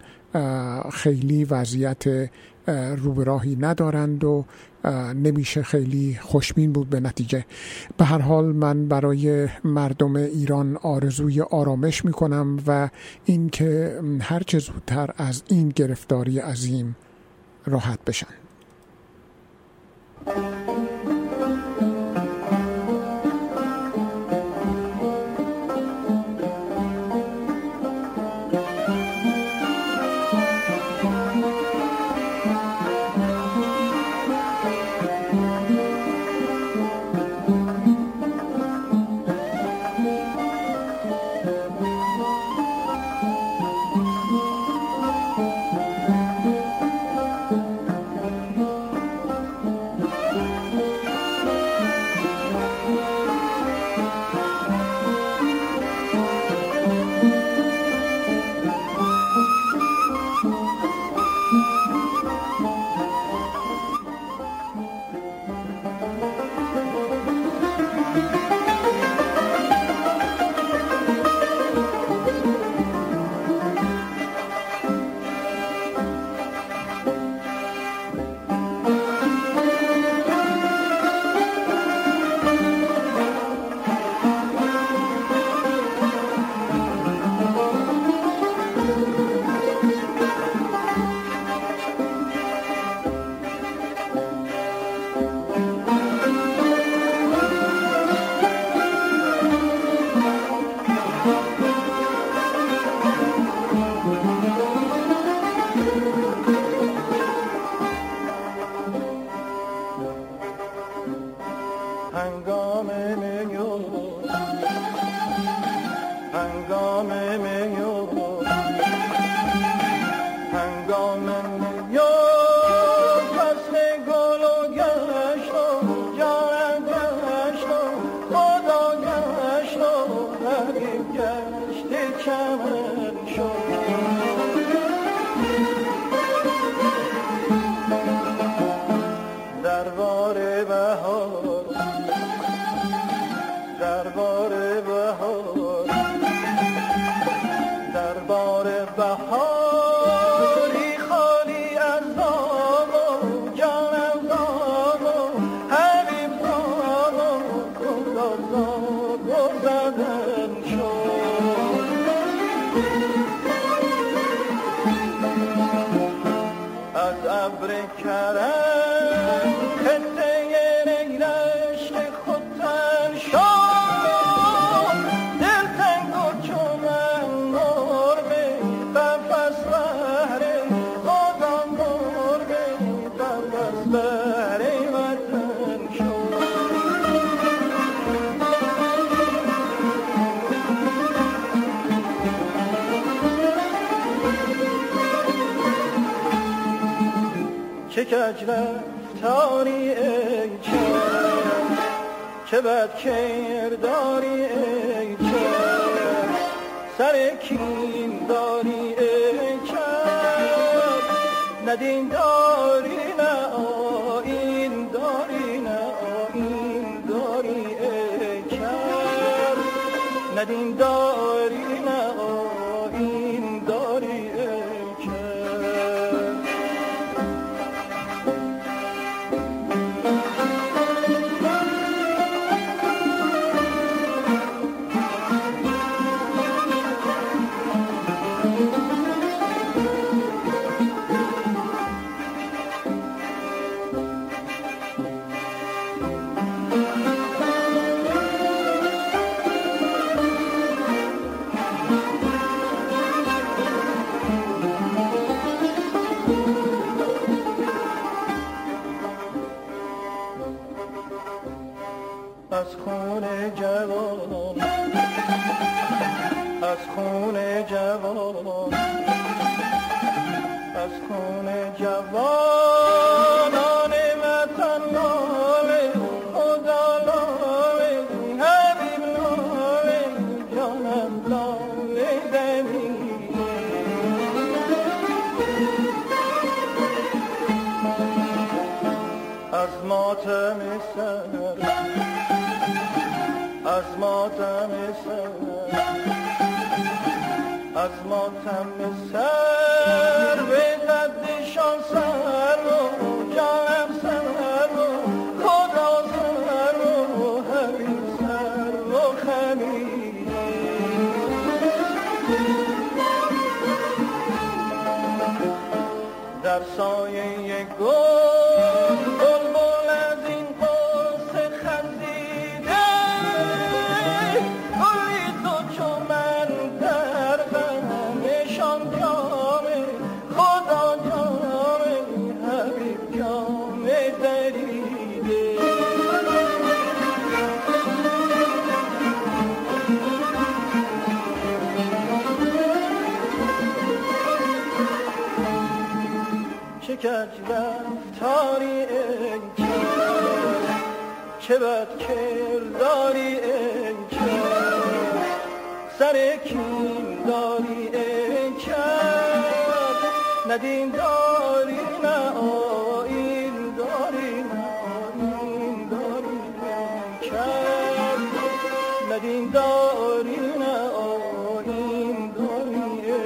خیلی وضعیت روبراهی ندارند و نمیشه خیلی خوشبین بود به نتیجه. به هر حال من برای مردم ایران آرزوی آرامش میکنم و این که هر چه زودتر از این گرفتاری عظیم راحت بشن. چه بد کرداری ای چرا، سر کین داری ای چرا، ندین داری نه آین داری نه آین داری ای چرا، ندین داری نه آین داری ای چرا. از خون جوانان ماتم سر، از ماتم سر، از ماتم سر به قدشان سر و جام سر و خدا سر و همین سر و خمین. در سایه گل چه بد کرداری انکر، سر کین داری انکر، نه دین داری نه آیین داری نه آیین داری انکر، نه دین داری نه آیین داری انکر.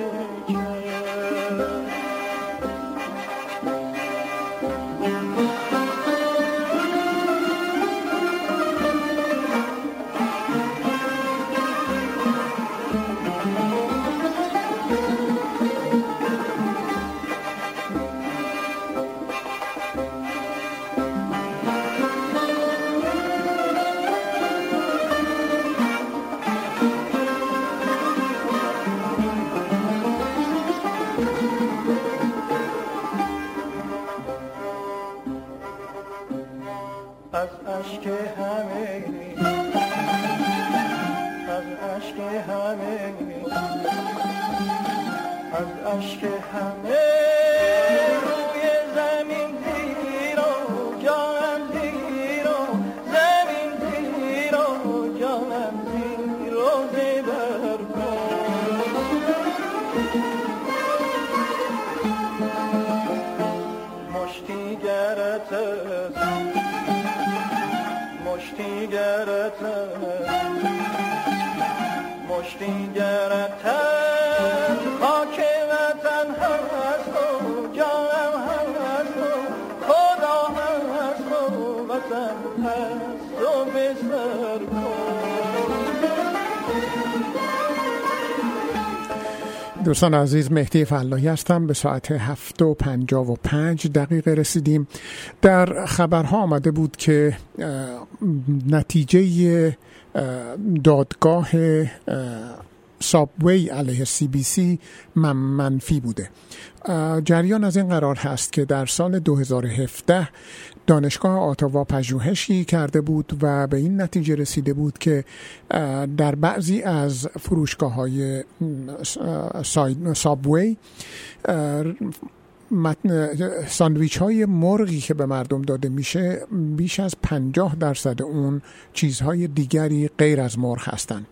از عشق همه روی زمین دیرو جانم دیرو، زمین دیرو جانم دیرو زیدر بر. مشتی گرت است، مشتی گرت است، مشتی گرت است، خاک وطن هم هست و جانم هم هست و خدا هم هست و وطن هست و به سر کن. دوستان عزیز، مهدی فلاحی هستم. به ساعت هفت و پنجاه و پنج دقیقه رسیدیم. در خبرها آمده بود که نتیجه دادگاه سابوی علیه سی بی سی منفی بوده. جریان از این قرار هست که در سال دو هزار و هفده دانشگاه آتاوا پژوهشی کرده بود و به این نتیجه رسیده بود که در بعضی از فروشگاه‌های سابوی ساندویچ های مرغی که به مردم داده میشه بیش از پنجاه درصد اون چیزهای دیگری غیر از مرغ هستند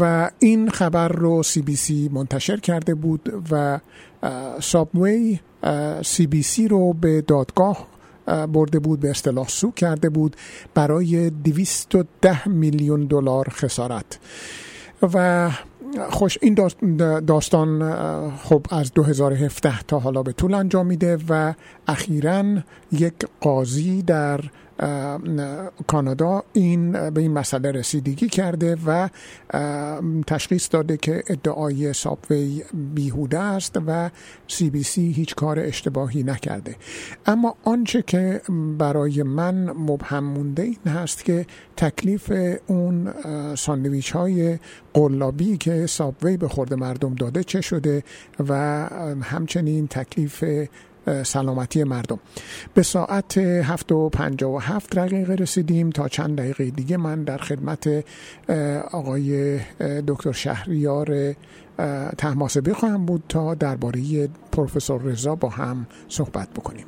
و این خبر رو سی بی سی منتشر کرده بود و سابوی سی بی سی رو به دادگاه برده بود، به اصطلاح سو کرده بود برای دویست و ده میلیون دلار خسارت. و خوش این داستان خب از دو هزار و هفده تا حالا به طول انجام میده و اخیراً یک قاضی در کانادا این به این مسئله رسیدگی کرده و تشخیص داده که ادعای سابوی بیهوده است و سی بی سی هیچ کار اشتباهی نکرده. اما آنچه که برای من مبهم مونده این هست که تکلیف اون ساندویچ های قلابی که سابوی به خورد مردم داده چه شده و همچنین تکلیف سلامتی مردم. به ساعت هفت و پنجاه و هفت دقیقه رسیدیم. تا چند دقیقه دیگه من در خدمت آقای دکتر شهریار طهماسبی خواهم بود تا درباره پروفسور رضا با هم صحبت بکنیم.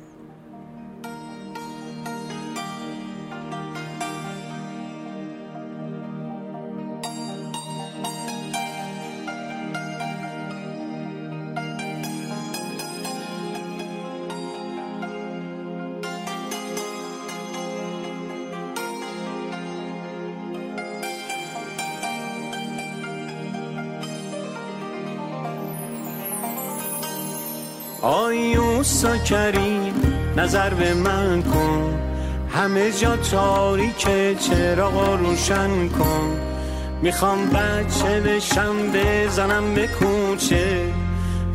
آی موسی کریم نظر به من کن، همه جا تاریکه چراغا روشن کن، میخوام بچه بشم بزنم به کوچه،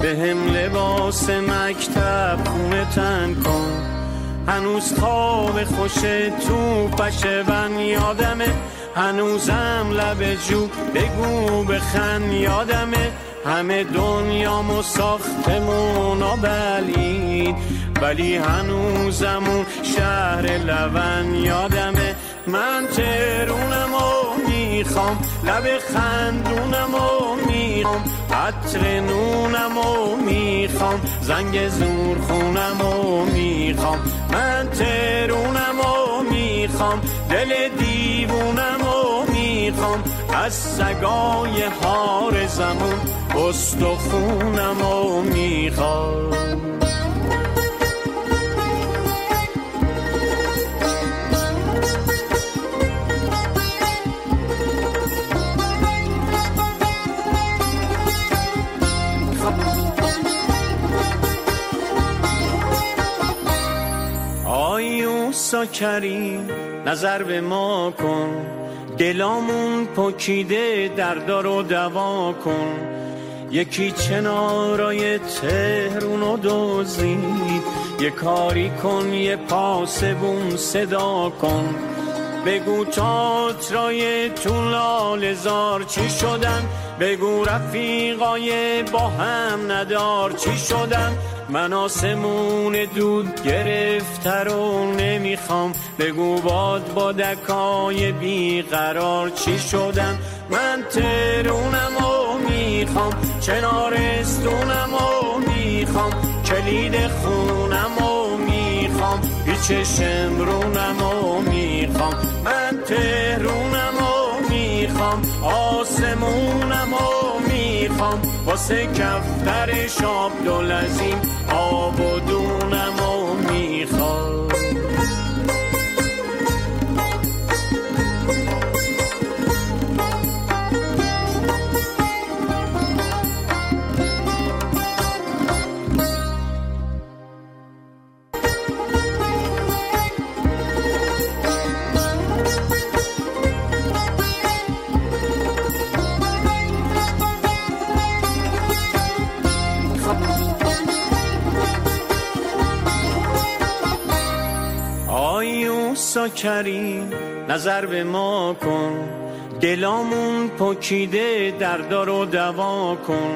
به هم لباس مکتب خونه تن کن، هنوز خواب خوشه تو پشه ون یادمه، هنوزم لب جو بگو بخن یادمه، همه دنیامو ساختمونا بلید ولی هنوزم اون شهر لون یادمه، من ترونمو میخوام لب خندونمو میخوام، عطر نونمو میخوام زنگ زور خونمو میخوام، من ترونمو میخوام دل دیوونمو میخوام، از سگای هار زمون استخونمو میخوام. موسی کریم نظر به ما کن، دلامون پکیده دردا رو دوا کن، یکی چنارای تهرون رو دوزید، یه کاری کن یه پاسبون صدا کن، بگو تاترای تو لال زار چی شدن، بگو رفیقای با هم ندار چی شدن، من آسمون دود گرفته رو نمیخوام، بگو باد بادکای بیقرار چی شدن، من ترونم و میخوام چنارستونم و میخوام، کلید خونم و میخوام پیچ شمرونم و میخوام، من ترونم و میخوام آسمونم و میخوام، واسه کفتر شاب دلزیم آب و دونم و میخوام. موسی کریم نظر به ما کن، دلامون پکیده دردا رو دوا کن،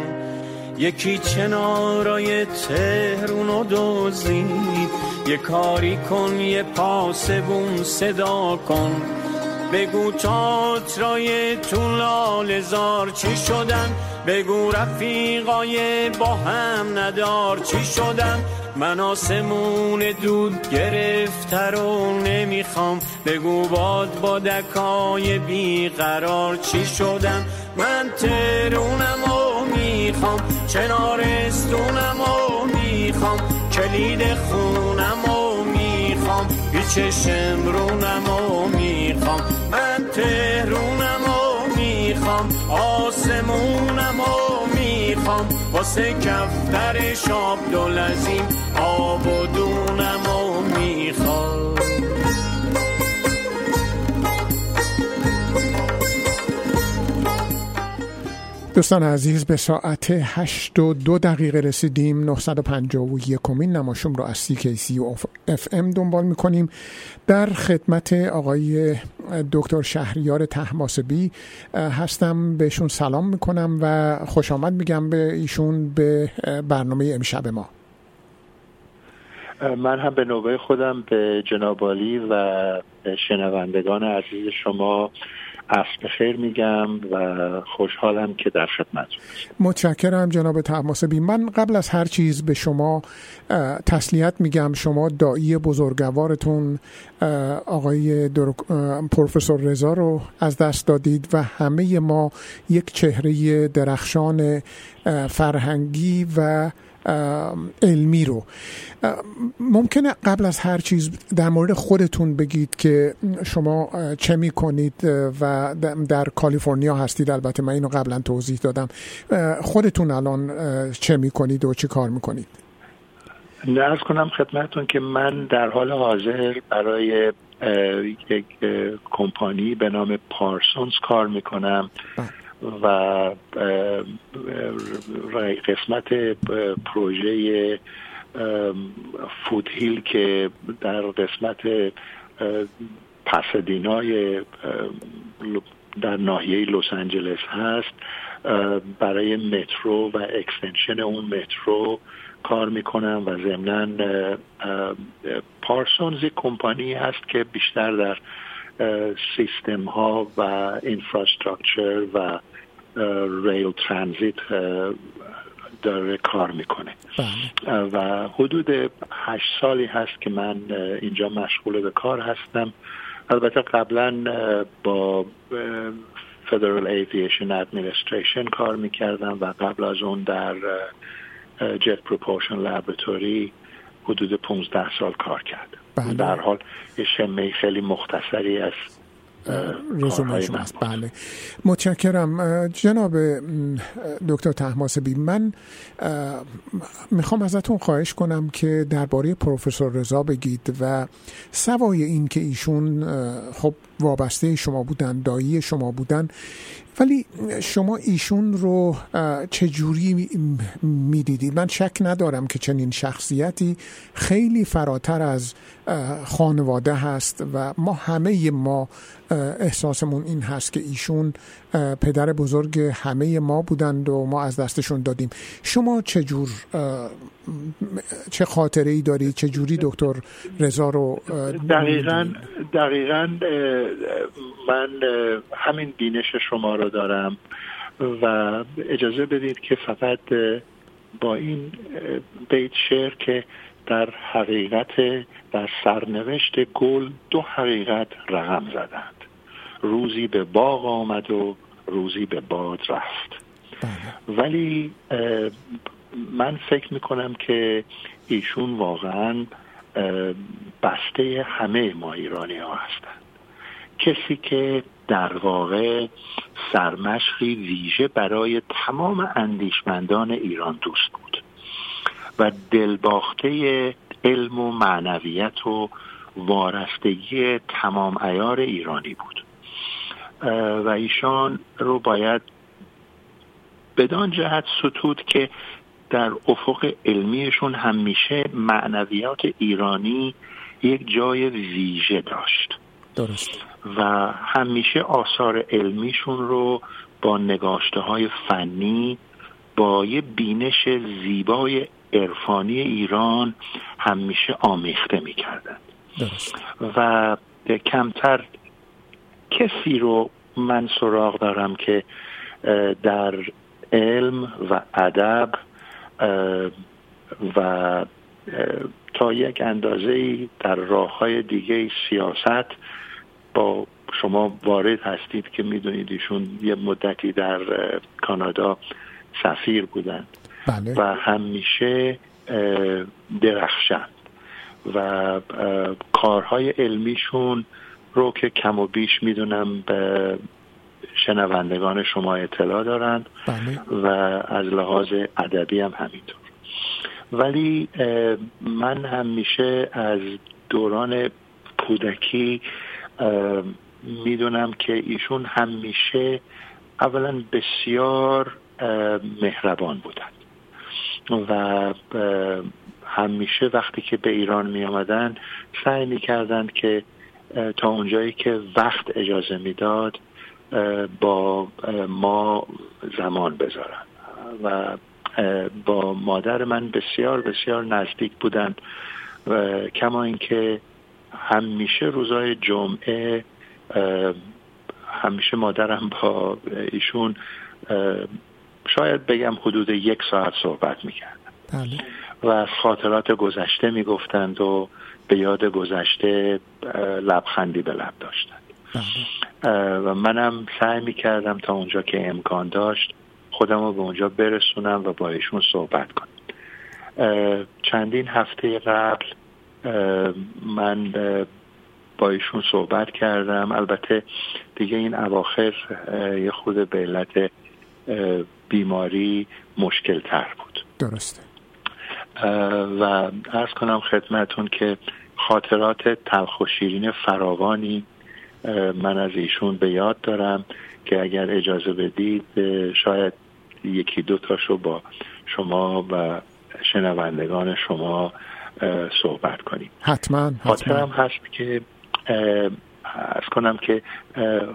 یکی چنارای تهرون رو دوزید، یه کاری کن یه پاسبون صدا کن، بگو تاترای تو لال زار چی شدن، بگو رفیقای با هم ندار چی شدن، من آسمون دود گرفته رو نمیخوام، بگو باد بادکای بیقرار چی شدن، من ترونم و میخوام چنارستونم و میخوام، کلید خونم و میخوام پیچ شمرونم و میخوام، من تهرونم و میخوام آسمونم و میخوام، واسه کفتر شاب دلزیم آب و دونم و میخوام. دوستان عزیز به ساعت هشت و دو دقیقه رسیدیم. نهصد و پنجاه و یکمین نماشوم رو از سی کی سی یو اف ام دنبال میکنیم. در خدمت آقای دکتر شهریار طهماسبی هستم، بهشون سلام میکنم و خوش آمد میگم به ایشون به برنامه امشب ما. من هم به نوبه خودم به جناب عالی و شنوندگان عزیز شما عصر بخیر میگم و خوشحالم که در خدمتتون. متشکرم جناب طهماسبی. من قبل از هر چیز به شما تسلیت میگم، شما داعی بزرگوارتون آقای پروفسور رضا رو از دست دادید و همه ما یک چهره درخشان فرهنگی و علمی رو. ممکنه قبل از هر چیز در مورد خودتون بگید که شما چه می کنید و در کالیفرنیا هستید، البته من اینو قبلا توضیح دادم، خودتون الان چه می کنید و چه کار می کنید؟ عرض کنم خدمتتون که من در حال حاضر برای یک کمپانی به نام پارسونز کار میکنم و قسمت پروژه فوت هیل که در قسمت پاسدینای در ناحیه لس آنجلس هست برای مترو و اکستنشن اون مترو کار میکنم و ضمناً پارسونز یک کمپانی هست که بیشتر در سیستم ها و انفراستراکچر و ریل ترانزیت داره کار میکنه و حدود هشت سالی هست که من اینجا مشغول به کار هستم. البته قبلا با Federal Aviation Administration کار میکردم و قبل از اون در Jet Propulsion Laboratory حدود پانزده سال کار کردم. در حال یه شمه خیلی مختصری از رزومه شماست. بله متشکرم جناب دکتر طهماسبی. من میخوام ازتون خواهش کنم که درباره پروفسور رضا بگید و سوای این که ایشون خب وابسته شما بودن، دایی شما بودن، ولی شما ایشون رو چجوری میدیدید؟ من شک ندارم که چنین شخصیتی خیلی فراتر از خانواده هست و ما همه ما احساسمون این هست که ایشون پدر بزرگ همه ما بودند و ما از دستشون دادیم. شما چجور چه خاطره‌ای دارید؟ چجوری دکتر رضا رو دقیقاً دقیقاً من همین بینش شما رو دارم و اجازه بدید که فقط با این بیت شعر که در حقیقت در سرنوشت گل دو حقیقت رقم زدند، روزی به باغ آمد و روزی به باد رفت، ولی من فکر میکنم که ایشون واقعا بسته همه ما ایرانی ها هستند. کسی که در واقع سرمشقی ویژه برای تمام اندیشمندان ایران دوست بود و دلباخته علم و معنویت و وارستگی تمام عیار ایرانی بود و ایشان رو باید بدان جهت ستود که در افق علمیشون همیشه معنویات ایرانی یک جای ویژه داشت. درست. و همیشه آثار علمیشون رو با نگاشته‌های فنی، با یه بینش زیبای عرفانی ایران همیشه آمیخته می‌کردند. درست. و کمتر کسی رو من سراغ دارم که در علم و ادب و تا یک اندازه‌ای در راه‌های دیگه سیاست با شما وارد هستید که می‌دونید ایشون یه مدتی در کانادا سفیر بودند. بله. و همیشه درخشند و کارهای علمیشون رو که کم و بیش می‌دونم به شنوندگان شما اطلاع دارند. بله. و از لحاظ ادبی هم همینطور، ولی من همیشه از دوران کودکی میدونم که ایشون همیشه اولا بسیار مهربان بودند و همیشه وقتی که به ایران می آمدن سعی می کردن که تا اونجایی که وقت اجازه میداد با ما زمان بذارن و با مادر من بسیار بسیار نزدیک بودند و کما اینکه همیشه روزهای جمعه همیشه مادرم با ایشون شاید بگم حدود یک ساعت صحبت میکردن و خاطرات گذشته میگفتند و به یاد گذشته لبخندی به لب داشتند و منم سعی میکردم تا اونجا که امکان داشت خودم رو به اونجا برسونم و با ایشون صحبت کنم. چندین هفته قبل من با ایشون صحبت کردم، البته دیگه این اواخر یه خود به علت بیماری مشکل تر بود. درسته. و عرض کنم خدمتون که خاطرات تلخ و شیرین فراوانی من از ایشون به یاد دارم که اگر اجازه بدید شاید یکی دو تاشو با شما و شنوندگان شما صحبت کنیم. حتما خاطرم هست که عرض کنم که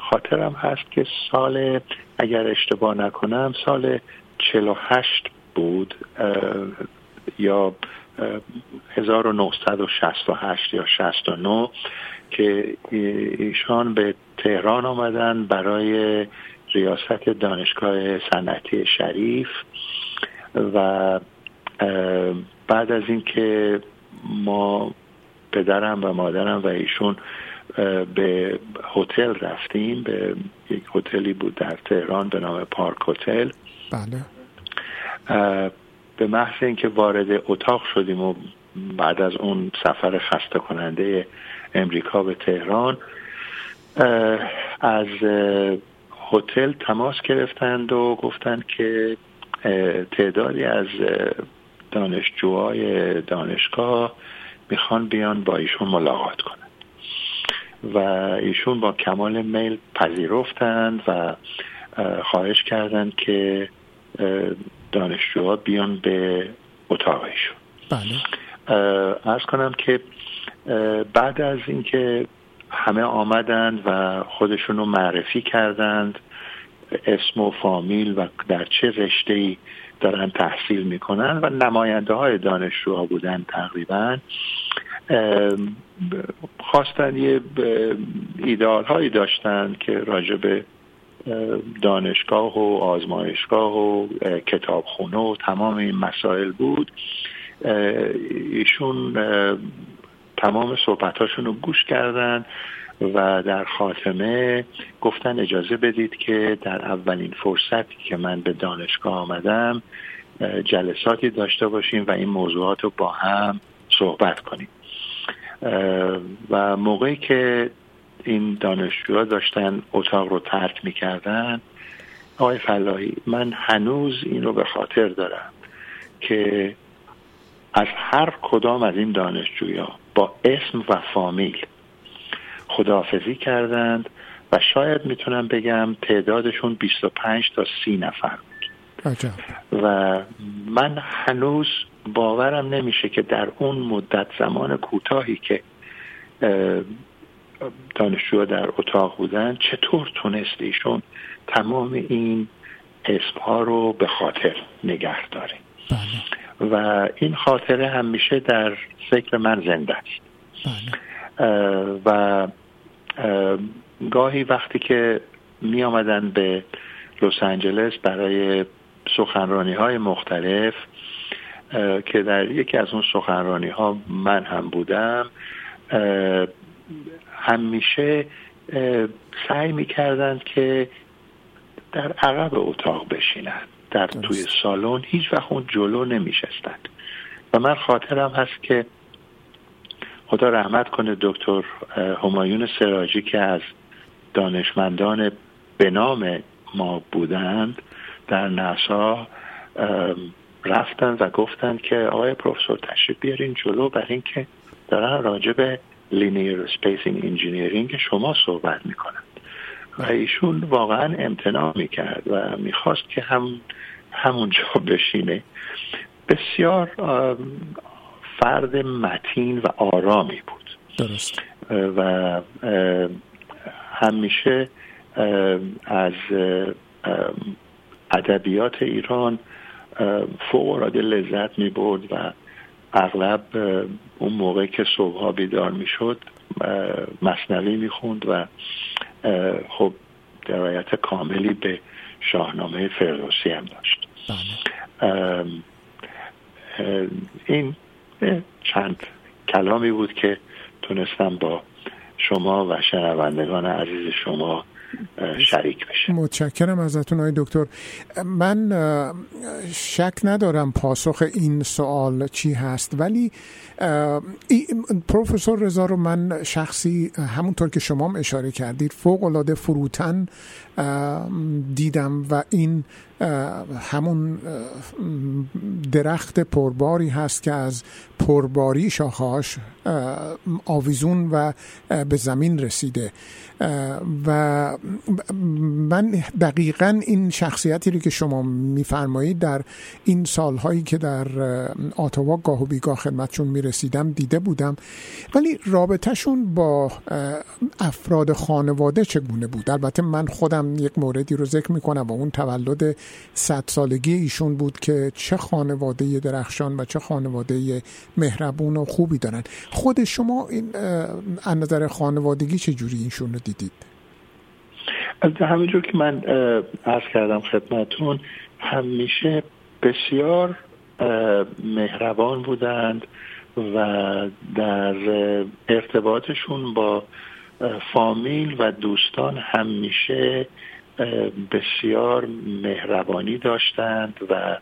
خاطرم هست که سال، اگر اشتباه نکنم، سال چهل و هشت بود یا هزار و نهصد و شصت و هشت یا شصت و نه که ایشان به تهران آمدن برای ریاست دانشگاه صنعتی شریف و بعد از این که ما پدرم و مادرم و ایشون به هتل رفتیم، به یک هتلی بود در تهران به نام پارک هتل. بله. به محض اینکه وارد اتاق شدیم و بعد از اون سفر خسته کننده امریکا به تهران، از هتل تماس گرفتند و گفتند که تعدادی از دانشجوهای دانشگاه میخوان بیان با ایشون ملاقات کنند و ایشون با کمال میل پذیرفتند و خواهش کردند که دانشجوها بیان به اتاق ایشون. بله. عرض کنم که بعد از اینکه همه آمدند و خودشون رو معرفی کردند، اسم و فامیل و در چه رشته‌ای دارن تحصیل میکنن و نماینده های دانشجوها بودن تقریبا، خواستن یه ایدئال هایی داشتن که راجع به دانشگاه و آزمایشگاه و کتابخونه و تمام این مسائل بود. ایشون تمام صحبتاشون رو گوش کردن و در خاتمه گفتن اجازه بدید که در اولین فرصتی که من به دانشگاه آمدم جلساتی داشته باشیم و این موضوعات رو با هم صحبت کنیم. و موقعی که این دانشجوها داشتن اتاق رو ترک می‌کردن، آقای فلاحی، من هنوز این رو به خاطر دارم که از هر کدام از این دانشجوها با اسم و فامیل خداحافظی کردند و شاید میتونم بگم تعدادشون بیست و پنج تا سی نفر بود. عجب. و من هنوز باورم نمیشه که در اون مدت زمان کوتاهی که دانشجوها در اتاق بودن چطور تونست ایشون تمام این اسمها رو به خاطر نگه داره. بله. و این خاطره همیشه در فکر من زنده است. بله. اه و اه گاهی وقتی که می آمدن به لس آنجلس برای سخنرانی های مختلف که در یکی از اون سخنرانی ها من هم بودم، همیشه سعی می کردن که در عقب اتاق بشینن، در توی سالن هیچ وقت اون جلو نمی شستن. و من خاطرم هست که خدا رحمت کنه دکتر همایون سراجی که از دانشمندان به نام ما بودند در ناسا، رفتن و گفتن که آقای پروفسور تشریف بیارین جلو برای این که دارن راجع به لینیر اسپیسینگ انجینیرینگ شما صحبت میکنن. و ایشون واقعا امتناع میکرد و میخواست که هم همونجا بشینه. بسیار فرد متین و آرامی بود. درست. و همیشه از ادبیات ایران فوق‌العاده لذت می‌برد و اغلب اون موقع که صبح‌ها بیدار می‌شد مثنوی می‌خوند و خب درایت کاملی به شاهنامه فردوسی هم داشت. این چند کلامی بود که تونستم با شما و شنوندگان عزیز شما شریک بشه. متشکرم ازتون آقای دکتر. من شک ندارم پاسخ این سوال چی هست، ولی پروفسور رضا رو من شخصی همونطور که شما هم اشاره کردید فوق‌العاده فروتن دیدم و این همون درخت پرباری هست که از پرباری شاخه‌هاش آویزون و به زمین رسیده و من دقیقاً این شخصیتی رو که شما می‌فرمایید در این سال‌هایی که در آتاوا گاه و بیگاه خدمتشون می‌رسیدم دیده بودم، ولی رابطه‌شون با افراد خانواده چگونه بود؟ البته من خودم یک موردی رو ذکر می‌کنم و اون تولد صد سالگی ایشون بود که چه خانواده درخشان و چه خانواده مهربون و خوبی دارن. خود شما این از نظر خانوادگی چجوری اینشون رو دیدید؟ همینجور که من عرض کردم خدمتون، همیشه بسیار مهربان بودند و در ارتباطشون با فامیل و دوستان همیشه بسیار مهربانی داشتند و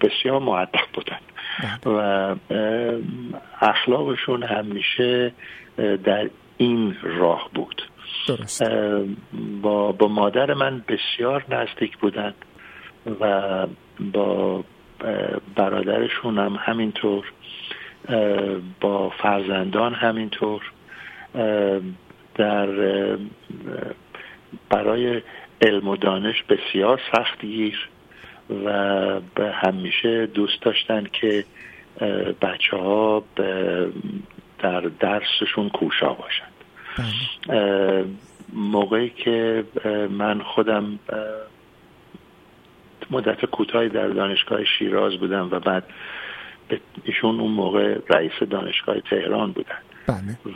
بسیار مؤدب بودند و اخلاقشون همیشه در این راه بود. درست. با با مادر من بسیار نزدیک بودند و با برادرشون هم همینطور، با فرزندان همینطور. در برای علم و دانش بسیار سختگیر و همیشه دوست داشتن که بچه ها در درسشون کوشا باشن. موقعی که من خودم مدت کوتاهی در دانشگاه شیراز بودم و بعد ایشون اون موقع رئیس دانشگاه تهران بودن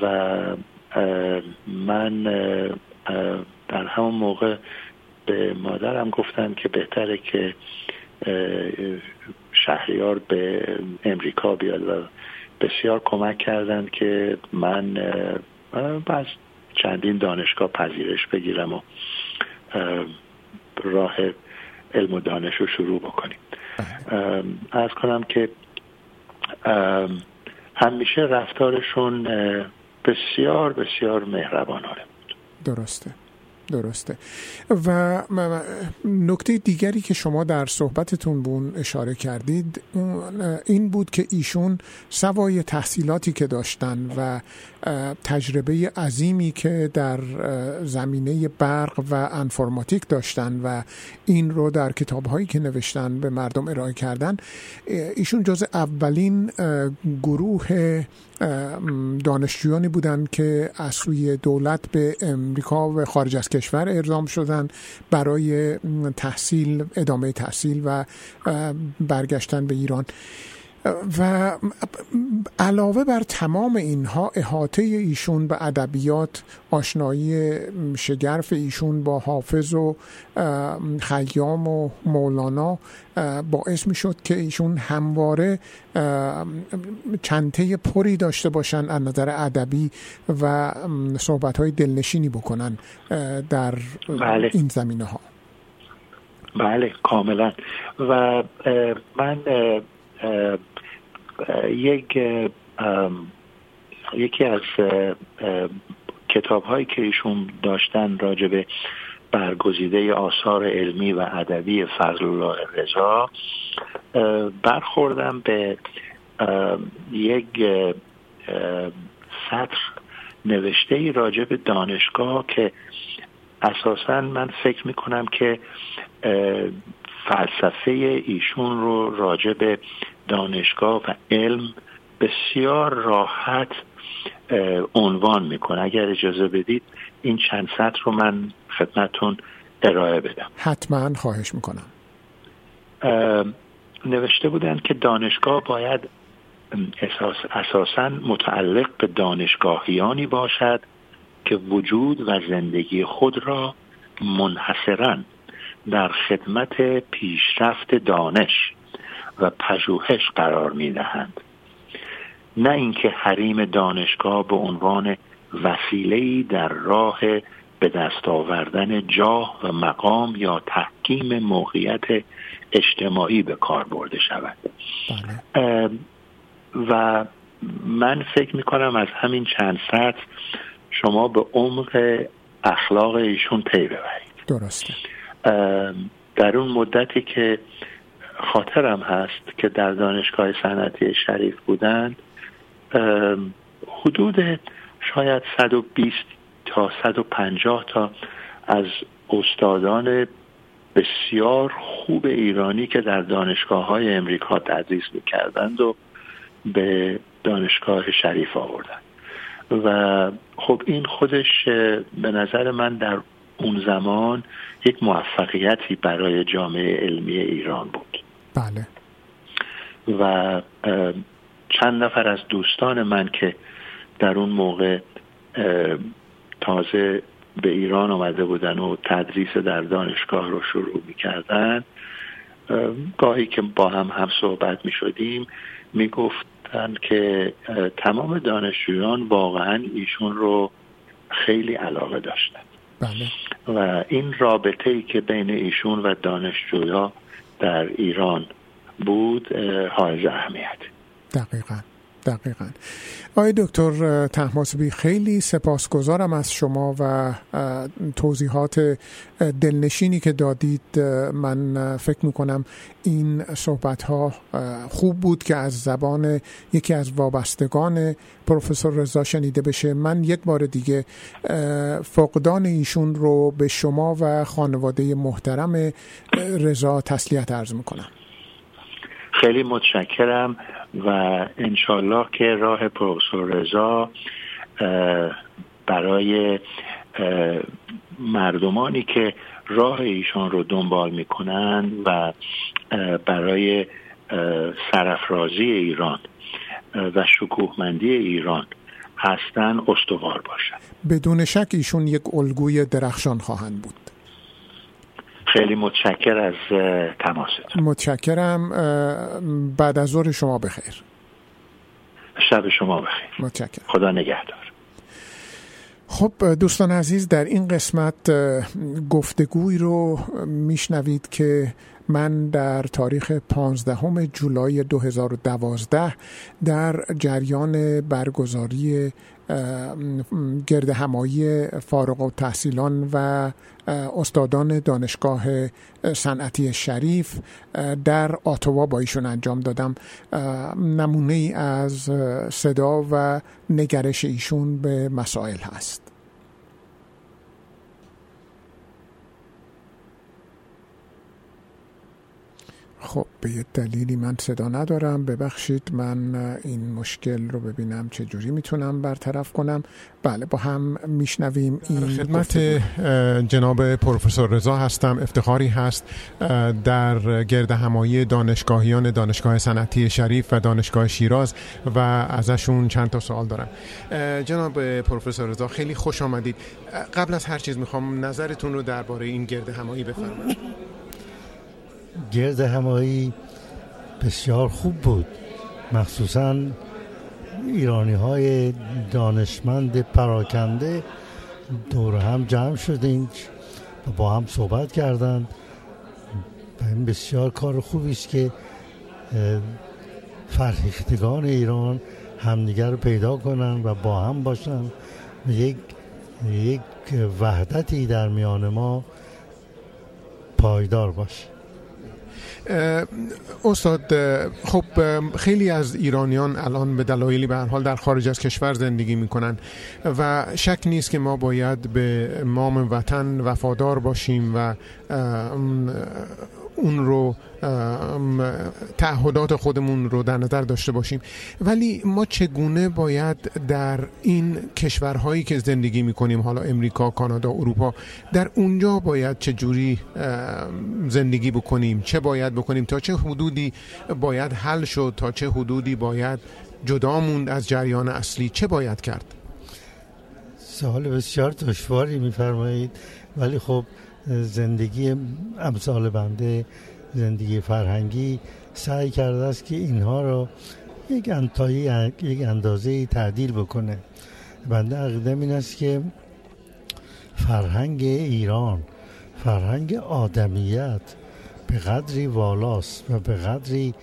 و من در همون موقع به مادرم گفتم که بهتره که شهریار به امریکا بیاد و بسیار کمک کردن که من از چندین دانشگاه پذیرش بگیرم و راه علم و دانش رو شروع بکنیم. عرض کنم که همیشه رفتارشون بسیار بسیار مهربانانه بود. درسته درسته و نکته دیگری که شما در صحبتتون بون اشاره کردید این بود که ایشون سوای تحصیلاتی که داشتن و تجربه عظیمی که در زمینه برق و انفرماتیک داشتن و این رو در کتاب‌هایی که نوشتن به مردم ارائه کردن، ایشون جز اولین گروه دانشجویانی بودند که از سوی دولت به امریکا و خارج از کشور اعزام شدن برای تحصیل، ادامه تحصیل و برگشتن به ایران و علاوه بر تمام اینها احاطه ایشون به ادبیات، آشنایی شگرف ایشون با حافظ و خیام و مولانا باعث می شد که ایشون همواره چنته پری داشته باشن از نظر ادبی و صحبت های دلنشینی بکنن در بله. این زمینه ها. بله کاملا. و من یک یکی از کتاب‌هایی که ایشون داشتن راجع به برگزیده آثار علمی و ادبی فضل‌الله رضا، برخوردم به یک سطر نوشته‌ای راجع به دانشگاه که اساساً من فکر می‌کنم که فلسفه ایشون رو راجع به دانشگاه و علم بسیار راحت عنوان میکنه. اگر اجازه بدید این چند سطر رو من خدمتون ارائه بدم. حتما خواهش میکنم. نوشته بودن که دانشگاه باید اساس اساساً متعلق به دانشگاهیانی باشد که وجود و زندگی خود را منحصراً در خدمت پیشرفت دانش و پژوهش قرار می‌دهند، نه اینکه حریم دانشگاه به عنوان وسیله‌ای در راه به دست آوردن جاه و مقام یا تحکیم موقعیت اجتماعی به کار برده شود. بله. و من فکر میکنم از همین چند سطر شما به عمق اخلاق ایشون پی ببرید. درسته. در اون مدتی که خاطرم هست که در دانشگاه صنعتی شریف بودند، حدود شاید صد و بیست تا صد و پنجاه تا از استادان بسیار خوب ایرانی که در دانشگاه‌های امریکا تدریس می‌کردند و به دانشگاه شریف آوردند و خب این خودش به نظر من در اون زمان یک موفقیتی برای جامعه علمی ایران بود. بله. و چند نفر از دوستان من که در اون موقع تازه به ایران آمده بودن و تدریس در دانشگاه رو شروع می کردن، گاهی که با هم هم صحبت می شدیم می گفتن که تمام دانشجویان واقعا ایشون رو خیلی علاقه داشتن. بله. و این رابطه ای که بین ایشون و دانشجوها در ایران بود حائز اهمیت. دقیقاً دقیقاً. آقای دکتر طهماسبی، خیلی سپاسگزارم از شما و توضیحات دلنشینی که دادید. من فکر میکنم این صحبت‌ها خوب بود که از زبان یکی از وابستگان پروفسور رضا شنیده بشه. من یک بار دیگه فقدان ایشون رو به شما و خانواده محترم رضا تسلیت عرض میکنم. خیلی متشکرم و انشالله که راه پروفسور رضا برای مردمانی که راه ایشان رو دنبال میکنن و برای سرافرازی ایران و شکوهمندی ایران هستن استوار باشن. بدون شک ایشون یک الگوی درخشان خواهند بود. خیلی متشکر از تماستون. متشکرم. بعد از ظهر شما بخیر. شب شما بخیر. متشکرم. خدا نگهدار. خب دوستان عزیز، در این قسمت گفتگوی رو میشنوید که من در تاریخ پانزدهم جولای دو هزار و دوازده در جریان برگزاری گرد همایی فارغ التحصیلان و استادان دانشگاه صنعتی شریف در آتوا با ایشون انجام دادم. نمونه ای از صدا و نگرش ایشون به مسائل هست. خب به یه دلیلی من صدا ندارم، ببخشید. من این مشکل رو ببینم چجوری میتونم برطرف کنم. بله، با هم میشنویم. این خدمت جناب پروفسور رضا هستم. افتخاری هست در گرد همایی دانشگاهیان دانشگاه صنعتی شریف و دانشگاه شیراز و ازشون چند تا سوال دارم. جناب پروفسور رضا خیلی خوش آمدید. قبل از هر چیز میخوام نظرتون رو درباره این گرد همایی بفرمایید. گرد همایی بسیار خوب بود، مخصوصا ایرانی های دانشمند پراکنده دور هم جمع شدند و با هم صحبت کردند. این بسیار کار خوبی است که فرهیختگان ایران همدیگر رو پیدا کنند و با هم باشند. یک یک وحدتی در میان ما پایدار باشه. استاد، خب خیلی از ایرانیان الان به دلایلی به هر حال در خارج از کشور زندگی میکنن و شک نیست که ما باید به مام وطن وفادار باشیم و اون رو تعهدات خودمون رو در نظر داشته باشیم، ولی ما چگونه باید در این کشورهایی که زندگی میکنیم، حالا امریکا، کانادا، اروپا، در اونجا باید چجوری زندگی بکنیم، چه باید بکنیم، تا چه حدودی باید حل شد، تا چه حدودی باید جدا موند از جریان اصلی، چه باید کرد؟ سوال بسیار دشواری میفرمایید، ولی خب زندگی امثال بنده، زندگی فرهنگی، سعی کرده است که اینها را یک انتهایی، یک اندازه‌ای تعدیل بکنه. بنده عقیده‌ام این است که فرهنگ ایران، فرهنگ آدمیت به قدری والاست و به قدری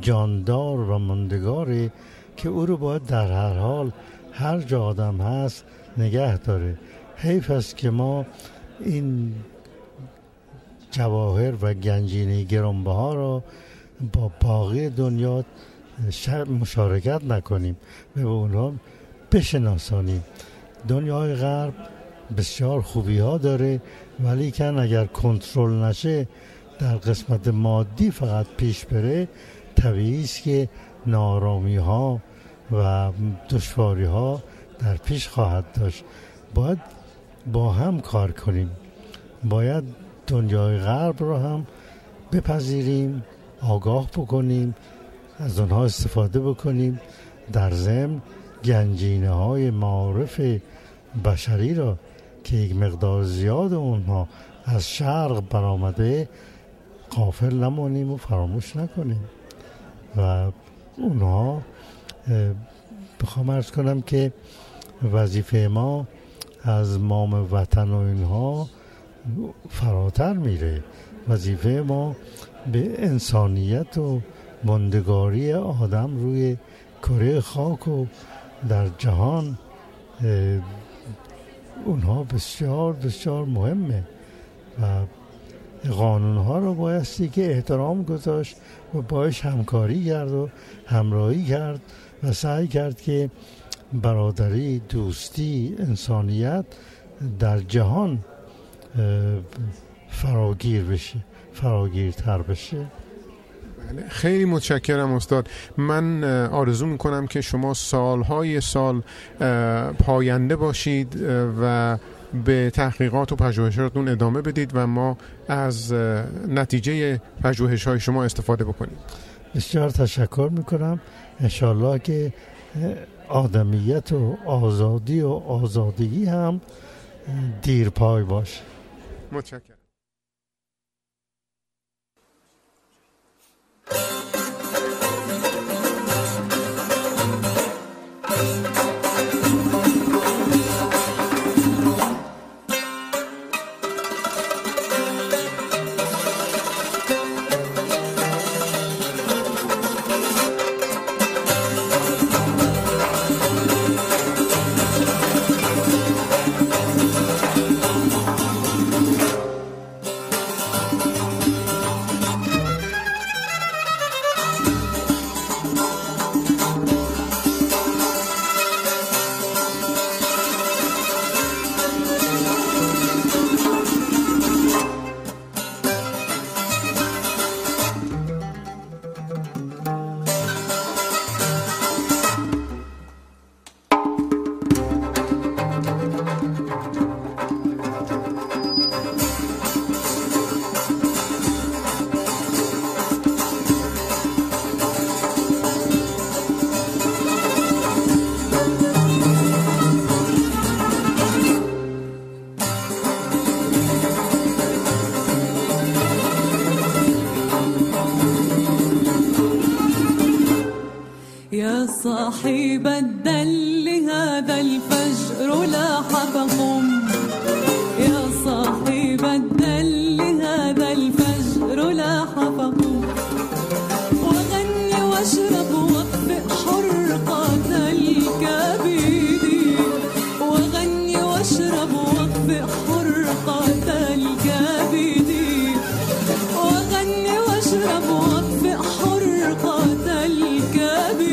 جاندار و ماندگاره که او رو باید در هر حال هر جا آدم هست نگه داره. حیف است که ما این جواهر و گنجینه گرانبها را با باقی دنیا مشارکت نکنیم و به اونها بشناسانیم. دنیای غرب بسیار خوبی ها داره، ولی که اگر کنترل نشه، در قسمت مادی فقط پیش بره، طبیعی است که نارامی ها و دشواری ها در پیش خواهد داشت. باید با هم کار کنیم، باید دنیای غرب رو هم بپذیریم، آگاه بکنیم، از اونها استفاده بکنیم، در ضمن گنجینه های معارف بشری را که یک مقدار زیاد اونها از شرق برآمده غافل نمانیم و فراموش نکنیم. و اونها بخوام عرض کنم که وظیفه ما از مام وطن و اینها فراتر میره. وظیفه ما به انسانیت و ماندگاری آدم روی کره خاک و در جهان اونها بسیار بسیار مهمه و قانونها رو بایستی که احترام گذاشت و باش همکاری کرد و همراهی کرد و سعی کرد که برادری، دوستی، انسانیت در جهان فراگیر بشه، فراگیرتر بشه. خیلی متشکرم استاد. من آرزو میکنم که شما سالهای سال پاینده باشید و به تحقیقات و پژوهشاتون ادامه بدید و ما از نتیجه پژوهش‌های شما استفاده بکنیم. بسیار تشکر میکنم. انشالله که آدمیت و آزادی و آزادگی هم دیرپای باشه. متشکرم. صاحب الدل هذا الفجر لاحقكم، يا صاحب الدل هذا الفجر لاحقكم، وغني واشرب واطفئ حرقة الكبد، وغني واشرب واطفئ حرقة الكبد، وغني واشرب واطفئ حرقة الكبد.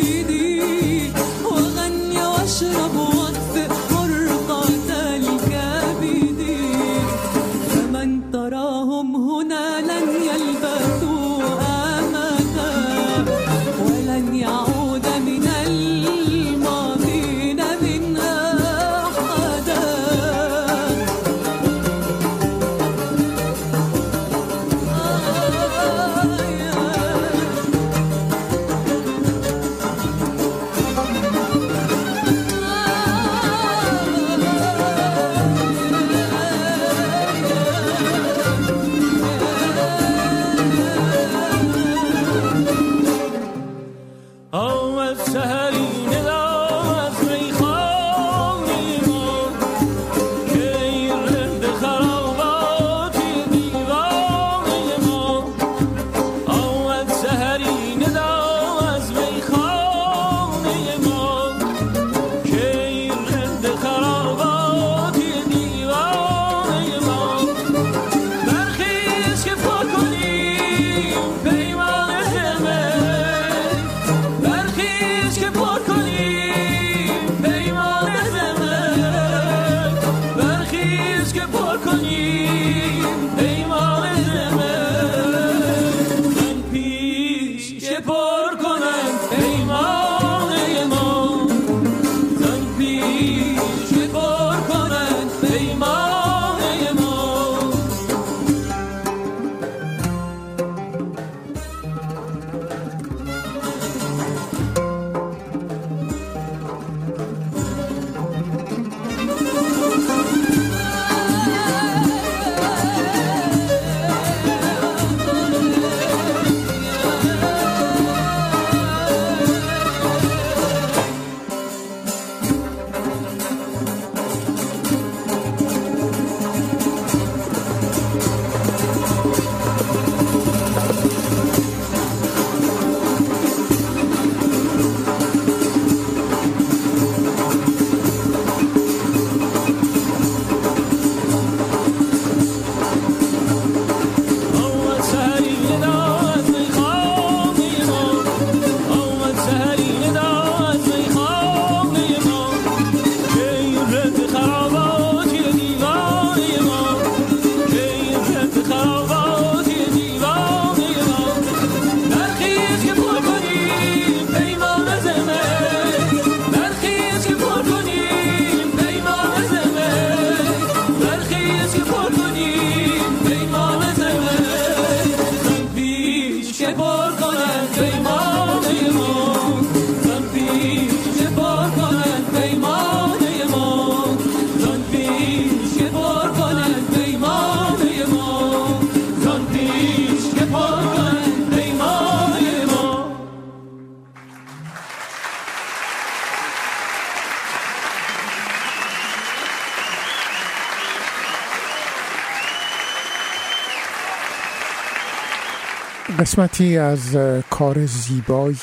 قسمتی از کار زیبای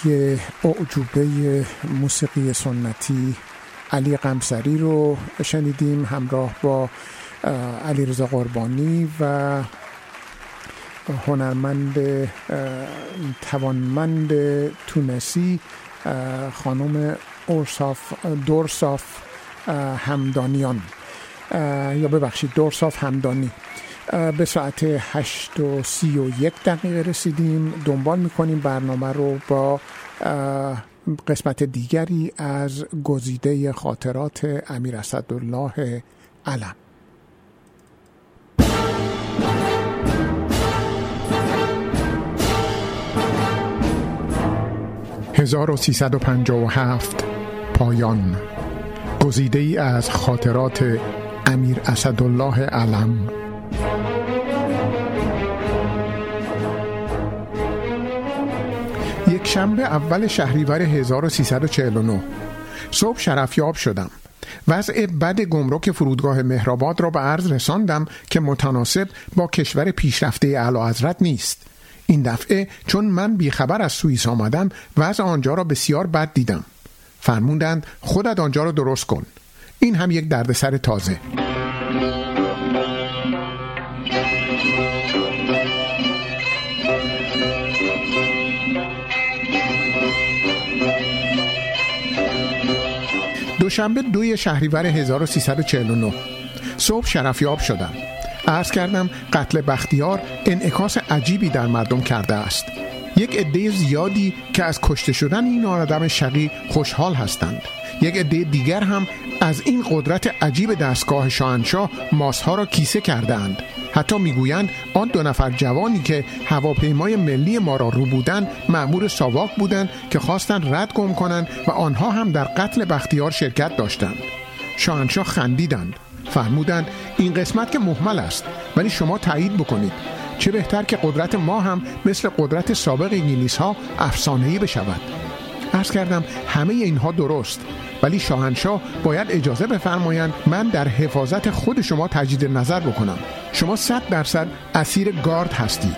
اعجوبه موسیقی سنتی علی قمصری رو شنیدیم همراه با علیرضا قربانی و هنرمند توانمند تونسی خانم اورساف دورساف همدانیان یا ببخشید دورساف همدانی. به ساعت هشت و سی و یک دقیقه رسیدیم. دنبال میکنیم برنامه رو با قسمت دیگری از گزیده خاطرات امیر اسدالله علم. هزار و سیصد و پنجاه و هفت پایان. گزیده ای از خاطرات امیر اسدالله علم. یک شنبه اول شهریور هزار و سیصد و چهل و نه صبح شرفیاب شدم. وضع بد گمرک فرودگاه مهرآباد را به عرض رساندم که متناسب با کشور پیشرفته اعلیحضرت نیست. این دفعه چون من بیخبر از سوئیس آمدم وضع آنجا را بسیار بد دیدم. فرمودند خودت آنجا را درست کن. این هم یک دردسر تازه. دوشنبه دوی شهریور هزار و سیصد و چهل و نه صبح شرفیاب شدم. عرض کردم قتل بختیار انعکاس عجیبی در مردم کرده است. یک عده زیادی که از کشته شدن این آدم شقی خوشحال هستند. یک عده دیگر هم از این قدرت عجیب دستگاه شاهنشاه ماسها را کیسه کردند. حتی میگویند آن دو نفر جوانی که هواپیمای ملی ما را رو بودند مأمور ساواک بودند که خواستند رد گم کنند و آنها هم در قتل بختیار شرکت داشتند. شاهنشاه خندیدند. فرمودند این قسمت که مهمل است ولی شما تایید بکنید. چه بهتر که قدرت ما هم مثل قدرت سابق انگلیس ها افسانه‌ای بشود. عرض کردم همه اینها درست ولی شاهنشاه باید اجازه بفرمایند من در حفاظت خود شما تجدید نظر بکنم. شما صد درصد اسیر گارد هستید.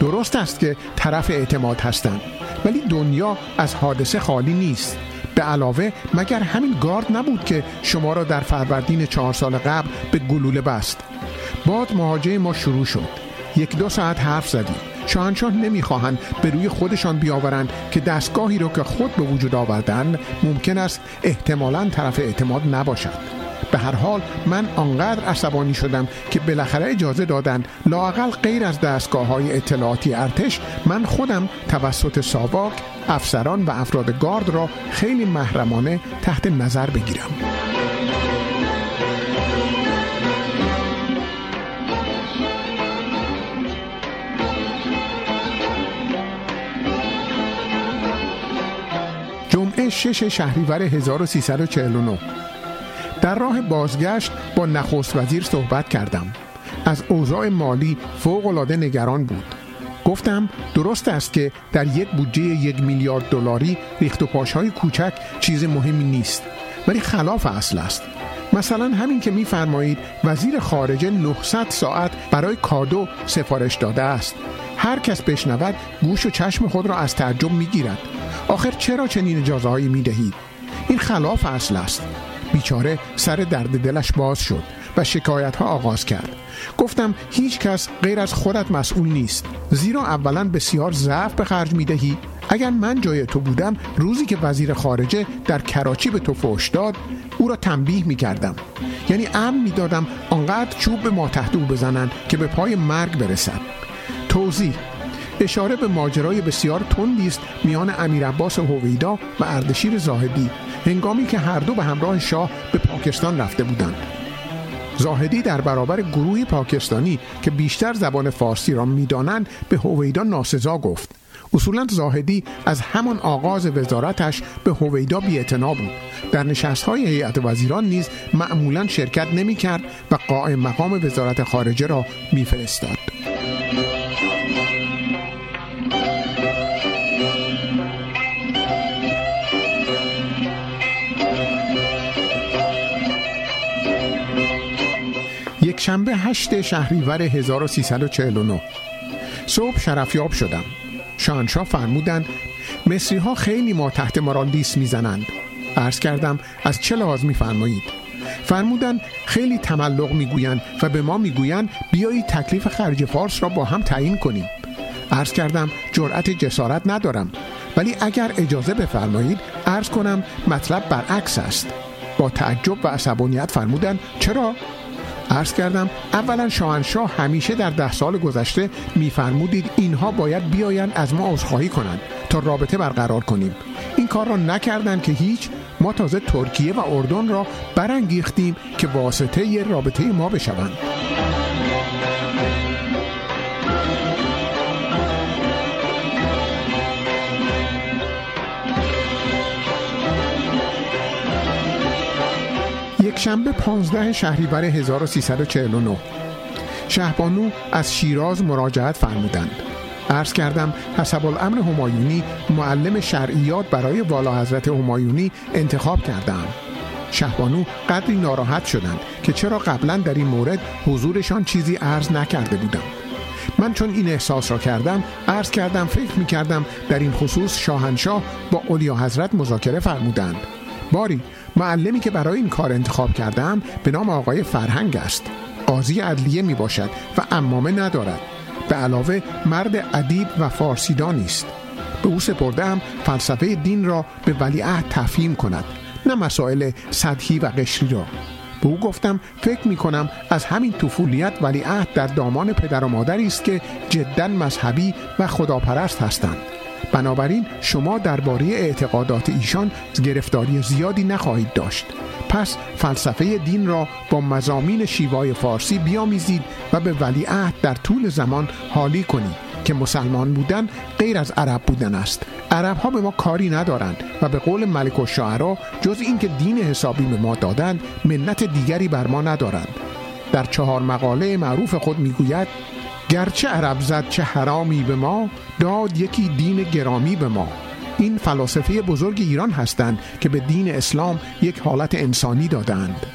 درست است که طرف اعتماد هستند ولی دنیا از حادثه خالی نیست. به علاوه مگر همین گارد نبود که شما را در فروردین چهار سال قبل به گلوله بست. بعد مواجهه ما شروع شد. یک دو ساعت حرف زدیم. شاهنشاه نمیخواهند به روی خودشان بیاورند که دستگاهی را که خود به وجود آوردند ممکن است احتمالاً طرف اعتماد نباشد. به هر حال من آنقدر عصبانی شدم که بالاخره اجازه دادند لااقل غیر از دستگاه‌های اطلاعاتی ارتش من خودم توسط ساواک افسران و افراد گارد را خیلی محرمانه تحت نظر بگیرم. جمعه شش شهریور هزار و سیصد و چهل و نه در راه بازگشت با نخست وزیر صحبت کردم. از اوضاع مالی فوق‌العاده نگران بود. گفتم درست است که در یک بودجه یک میلیارد دلاری ریخت و پاش‌های کوچک چیز مهمی نیست ولی خلاف اصل است. مثلا همین که می‌فرمایید وزیر خارجه نهصد ساعت برای کادو سفارش داده است. هر کس بشنود گوش و چشم خود را از تعجب می‌گیرد. آخر چرا چنین اجازه‌هایی می‌دهید؟ این خلاف اصل است. بیچاره سر درد دلش باز شد و شکایت‌ها آغاز کرد. گفتم هیچ کس غیر از خودت مسئول نیست، زیرا اولاً بسیار ضعف به خرج می‌دهی. اگر من جای تو بودم روزی که وزیر خارجه در کراچی به تو فحش داد او را تنبیه می‌کردم، یعنی امر می‌دادم آنقدر چوب به ما تحت او بزنند که به پای مرگ برسد. توضیح: اشاره به ماجرای بسیار تندی است میان امیرعباس هویدا و اردشیر زاهدی هنگامی که هر دو به همراه شاه به پاکستان رفته بودند. زاهدی در برابر گروهی پاکستانی که بیشتر زبان فارسی را می‌دانند به هویدا ناسزا گفت. اصولاً زاهدی از همان آغاز وزارتش به هویدا بی‌اعتنا بود. در نشست‌های هیئت وزیران نیز معمولاً شرکت نمی‌کرد و قائم مقام وزارت خارجه را می‌فرستاد. یک شنبه هشت شهریور هزار و سیصد و چهل و نه صبح شرفیاب شدم. شاهنشاه فرمودند مصری ها خیلی ما تحت مارالدیس میزنند. عرض کردم از چه لحاظ میفرمایید؟ فرمودند خیلی تملق میگویند و به ما میگویند بیایید تکلیف خرج فارس را با هم تعیین کنیم. عرض کردم جرأت جسارت ندارم، ولی اگر اجازه بفرمایید عرض کنم مطلب برعکس است. با تعجب و عصبانیت فرمودند چرا؟ عرض کردم اولا شاهنشاه همیشه در ده سال گذشته میفرمودید اینها باید بیایند از ما عذرخواهی کنند تا رابطه برقرار کنیم. این کار را نکردند که هیچ. ما تازه ترکیه و اردن را برانگیختیم که واسطه ی رابطه ما بشوند. شنبه پانزده شهریور هزار و سیصد و چهل و نه شهبانو از شیراز مراجعت فرمودند. عرض کردم حسب الامر همایونی معلم شرعیات برای والا حضرت همایونی انتخاب کردم. شهبانو قدری ناراحت شدند که چرا قبلا در این مورد حضورشان چیزی عرض نکرده بودم. من چون این احساس را کردم عرض کردم فکر می کردم در این خصوص شاهنشاه با اولیا حضرت مذاکره فرمودند. باری معلمی که برای این کار انتخاب کردم به نام آقای فرهنگ است. قاضی عدلیه می باشد و عمامه ندارد. به علاوه مرد ادیب و فارسیدان است. به او سپردم فلسفه دین را به ولیعهد تفهیم کند، نه مسائل سطحی و قشری را. به او گفتم فکر می کنم از همین طفولیت ولیعهد در دامان پدر و مادری است که جداً مذهبی و خداپرست هستند. بنابراین شما درباره اعتقادات ایشان گرفتاری زیادی نخواهید داشت. پس فلسفه دین را با مضامین شیوای فارسی بیامیزید و به ولیعهد در طول زمان حالی کنید که مسلمان بودن غیر از عرب بودن است. عرب ها به ما کاری ندارند و به قول ملک الشعرا جز این که دین حسابی به ما دادند منت دیگری بر ما ندارند. در چهار مقاله معروف خود میگوید گرچه عرب زد چه حرامی به ما، داد یکی دین گرامی به ما. این فلاسفه بزرگ ایران هستند که به دین اسلام یک حالت انسانی دادند.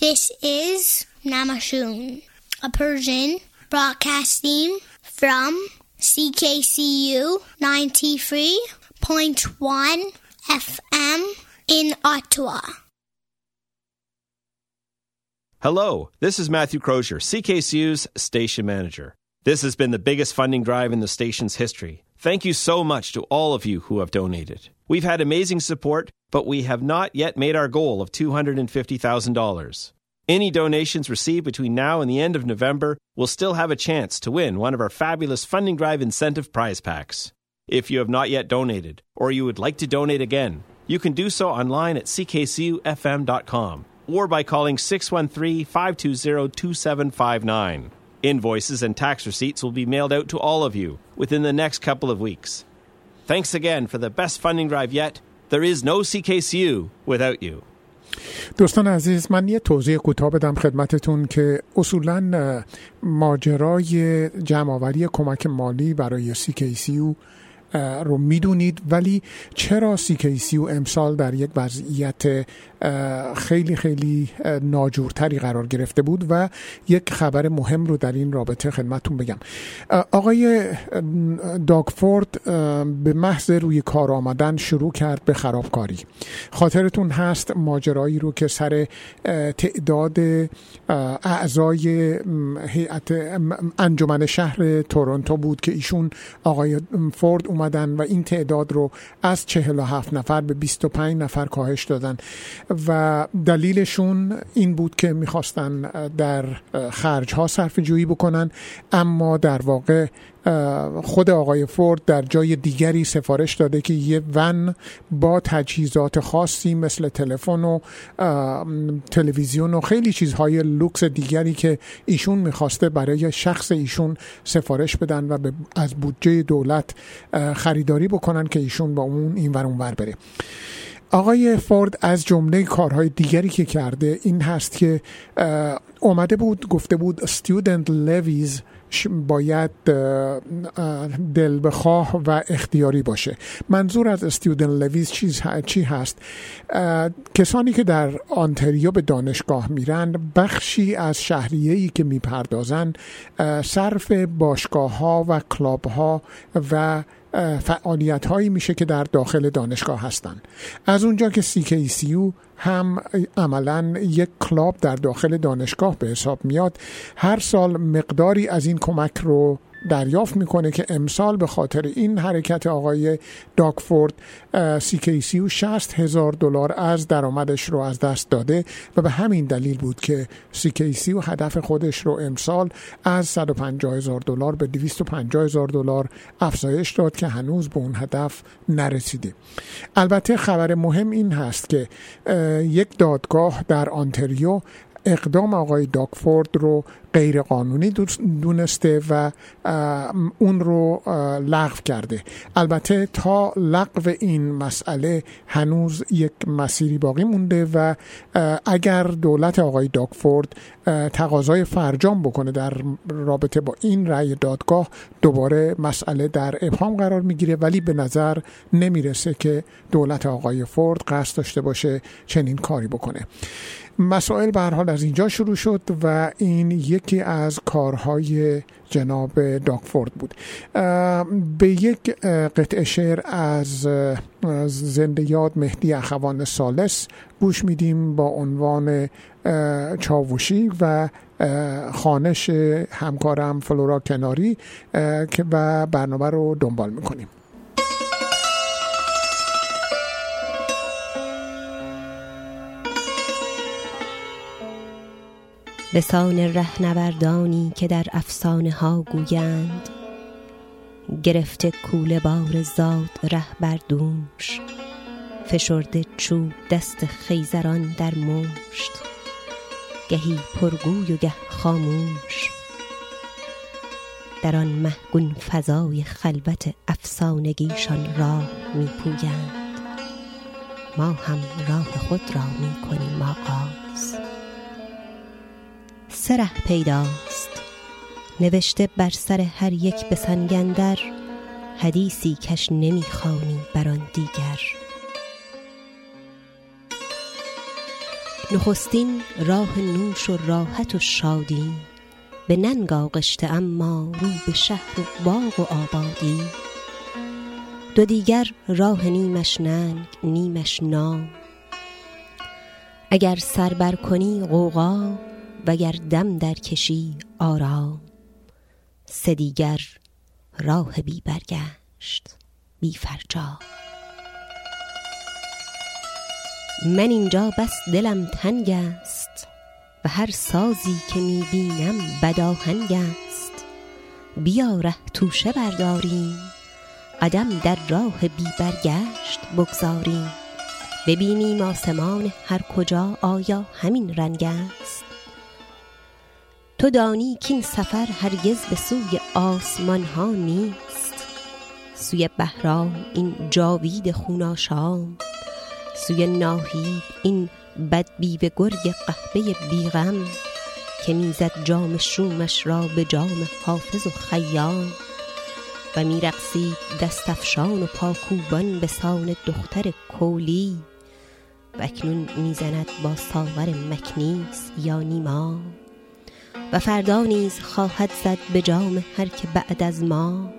This is Namashoon, a Persian broadcasting from C K C U ninety-three point one F M in Ottawa. Hello, this is Matthew Crozier, C K C U's station manager. This has been the biggest funding drive in the station's history. Thank you so much to all of you who have donated. We've had amazing support, but we have not yet made our goal of two hundred fifty thousand dollars. Any donations received between now and the end of November will still have a chance to win one of our fabulous Funding Drive incentive prize packs. If you have not yet donated, or you would like to donate again, you can do so online at c k c u f m dot com or by calling six one three, five two zero, two seven five nine. Invoices and tax receipts will be mailed out to all of you within the next couple of weeks. Thanks again for the best funding drive yet. There is no C K C U without you. دوستان عزیز، من یه توضیح کوتاه بدم خدمتتون که اصولاً ماجرای جمع‌آوری کمک مالی برای سی کی سی یو رو میدونید، ولی چرا سی کی سی یو امسال در یک وضعیت خیلی خیلی ناجورتری قرار گرفته بود و یک خبر مهم رو در این رابطه خدمتون بگم. آقای داگ فورد به محض روی کار آمدن شروع کرد به خرابکاری. خاطرتون هست ماجرایی رو که سر تعداد اعضای هیئت انجمن شهر تورنتو بود که ایشون آقای فورد اومدن و این تعداد رو از چهل و هفت نفر به بیست و پنج نفر کاهش دادن و دلیلشون این بود که میخواستن در خرج‌ها صرفه‌جویی بکنن، اما در واقع خود آقای فورد در جای دیگری سفارش داده که یه ون با تجهیزات خاصی مثل تلفن و تلویزیون و خیلی چیزهای لوکس دیگری که ایشون میخواسته برای شخص ایشون سفارش بدن و از بودجه دولت خریداری بکنن که ایشون با اون این ور اون ور بره. آقای فورد از جمله کارهای دیگری که کرده این هست که اومده بود گفته بود student levies باید دل بخواه و اختیاری باشه. منظور از student levies چیز چی هست؟ کسانی که در آنتریو به دانشگاه میرن بخشی از شهریه‌ای که میپردازن صرف باشگاه ها و کلاب ها و فعالیت هایی میشه که در داخل دانشگاه هستن. از اونجا که سی کی سی یو هم عملاً یک کلاب در داخل دانشگاه به حساب میاد، هر سال مقداری از این کمک رو دریافت میکنه که امسال به خاطر این حرکت آقای داگ فورد سی کی سی یو شصت هزار دلار از درآمدش رو از دست داده و به همین دلیل بود که سی کی سی یو هدف خودش رو امسال از صد و پنجاه هزار دلار به دویست و پنجاه هزار دلار افزایش داد که هنوز به اون هدف نرسیده. البته خبر مهم این هست که یک دادگاه در آنتریو اقدام آقای داگ فورد رو غیر قانونی دونسته و اون رو لغو کرده. البته تا لغو این مسئله هنوز یک مسیری باقی مونده و اگر دولت آقای داگ فورد تقاضای فرجام بکنه در رابطه با این رأی دادگاه، دوباره مسئله در ابهام قرار میگیره، ولی به نظر نمیرسه که دولت آقای فورد قصد داشته باشه چنین کاری بکنه. مسائل به هر حال از اینجا شروع شد و این یکی از کارهای جناب داگ فورد بود. به یک قطعه شعر از زنده یاد مهدی اخوان ثالث گوش میدیم با عنوان چاوشی و خوانش همکارم فلورا کناری که و برنامه رو دنبال میکنیم. لسان رهنوردانی که در افسانه ها گویند، گرفته کوله بار زاد ره بر دوش، فشرده چوب دست خیزران در مشت، گهی پرگوی و گه خاموش. در آن مهگون فضای خلوت افسانگیشان راه می پویند، ما هم راه خود را می کنیم آغاز. سه ره پیداست نوشته بر سر هر یک به سنگ اندر، حدیثی کش نمیخوانی بر آن دیگر. نخستین راه نوش و راحت و شادی، به ننگ آغشته اما رو به شهر و باغ و آبادی. دو دیگر راه نیمش ننگ نیمش نام، اگر سر بر کنی غوغا وگر دم در کشی آرام. سه دیگر راه بی برگشت بی فرجام. من اینجا بس دلم تنگ است، و هر سازی که میبینم بداهنگ است. بیا ره توشه برداریم، قدم در راه بی برگشت بگذاریم. ببینیم آسمان هر کجا آیا همین رنگ است. تو دانی که این سفر هرگز به سوی آسمان ها نیست، سوی بهرام این جاوید خوناشام، سوی ناهید این بدبی به گرگ قهبه بیغم که میزد جام شومش را به جام حافظ و خیام و میرقصید دستفشان و پاکوبان به سان دختر کولی و اکنون میزند با ساور مکنیس یا نیما و فردا نیز خواهد زد به جام هر که بعد از ما.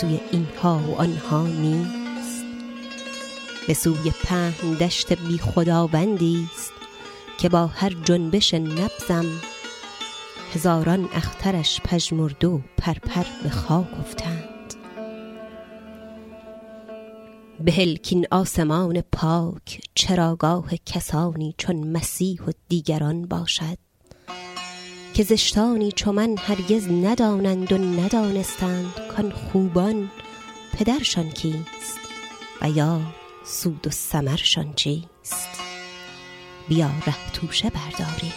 سوی اینها و آنها نیست، به سوی پهن دشت بی خداوندی است که با هر جنبش نبضم هزاران اخترش پژمرده و پرپر به خاک افتند. بهل کین آسمان پاک چراگاه کسانی چون مسیح و دیگران باشد که زشتانی چو من هرگز ندانند و ندانستند کان خوبان پدرشان کیست و یا سود و ثمرشان چیست. بیا ره توشه برداریم،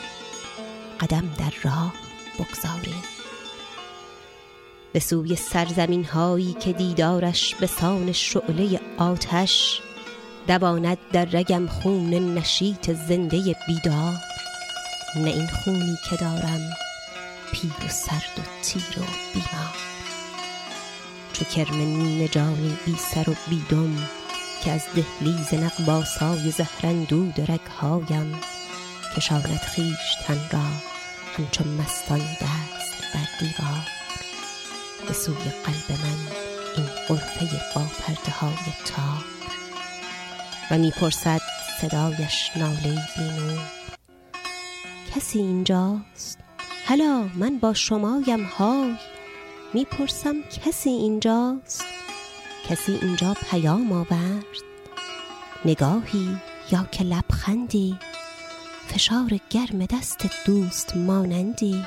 قدم در راه بگذاریم، به سوی سرزمین هایی که دیدارش به سان شعله آتش دواند در رگم خون نشیط زنده بیدار. نه این خونی که دارم پیر و سرد و تیر و بیمار، چو کرم نیمه جانی بی سر و بی دم که از دهلیز نقباسای زهرندود رگهایم کشاند خویشتن را همچون مستان دست بر دیوار. به سوی قلب من این غرفه با پرده های تار و میپرسد صدایش ناله بینو کسی اینجاست؟ هلا من با شمایم های. میپرسم کسی اینجاست؟ کسی اینجا پیام آورد؟ نگاهی یا که لبخندی، فشار گرم دست دوست مانندی.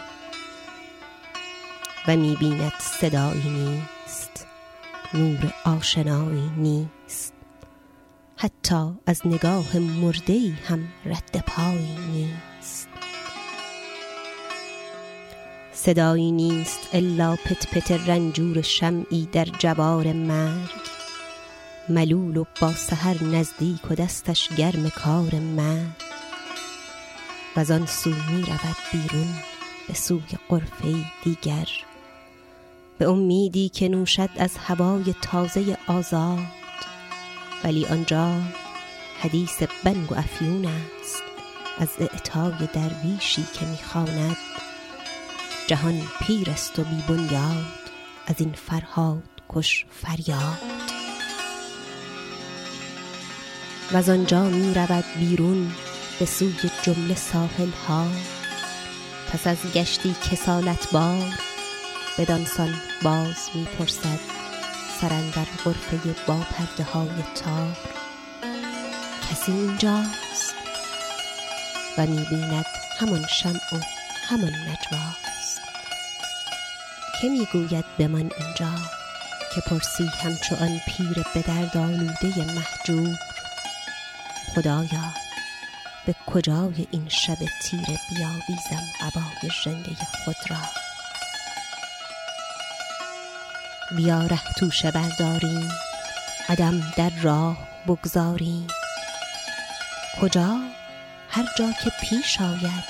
و میبیند صدایی نیست، نور آشنایی نیست، حتی از نگاه مرده‌ای هم رد پایی نیست. صدایی نیست الا پت پت رنجور شمعی در جوار مرگ، ملول و با سحر نزدیک و دستش گرم کار مرگ. و زان سو می رود بیرون به سوی غرفه دیگر، به امیدی که نوشد از هوای تازه آزاد. ولی آنجا حدیث بنگ و افیون است از اعطای درویشی که میخواند جهان پیر است و بی بنیاد از این فرهاد کش فریاد. و از آنجا می رود بیرون به سوی جمله ساحل ها، پس از گشتی کسالت بار بدانسان باز می پرسد سرندر غرفه با پرده های تار کسی اینجاست. و می بیند همان شمع و همان نجواست که می گوید به من اینجا که پرسی همچو آن پیر به درد آلوده محجوب خدایا به کجای این شب تیره بیاویزم عبای ژنده خود را. بیا ره توشه برداریم، قدم در راه بگذاریم. کجا؟ هر جا که پیش آید،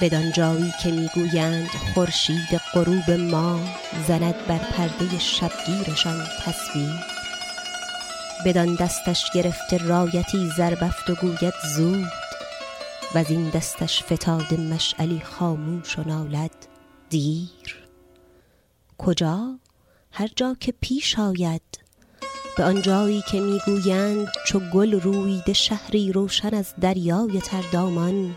بدان جایی که میگویند خورشید غروب ما زند بر پرده شبگیرشان تصویر. بدان دستش گرفته رایتی زربفت و گوید زود، و از این دستش فتاده مشعلی خاموش و نالد دیر. کجا؟ هر جا که پیش آید، به آن جایی که میگویند چو گل رویده شهری روشن از دریای تردامان.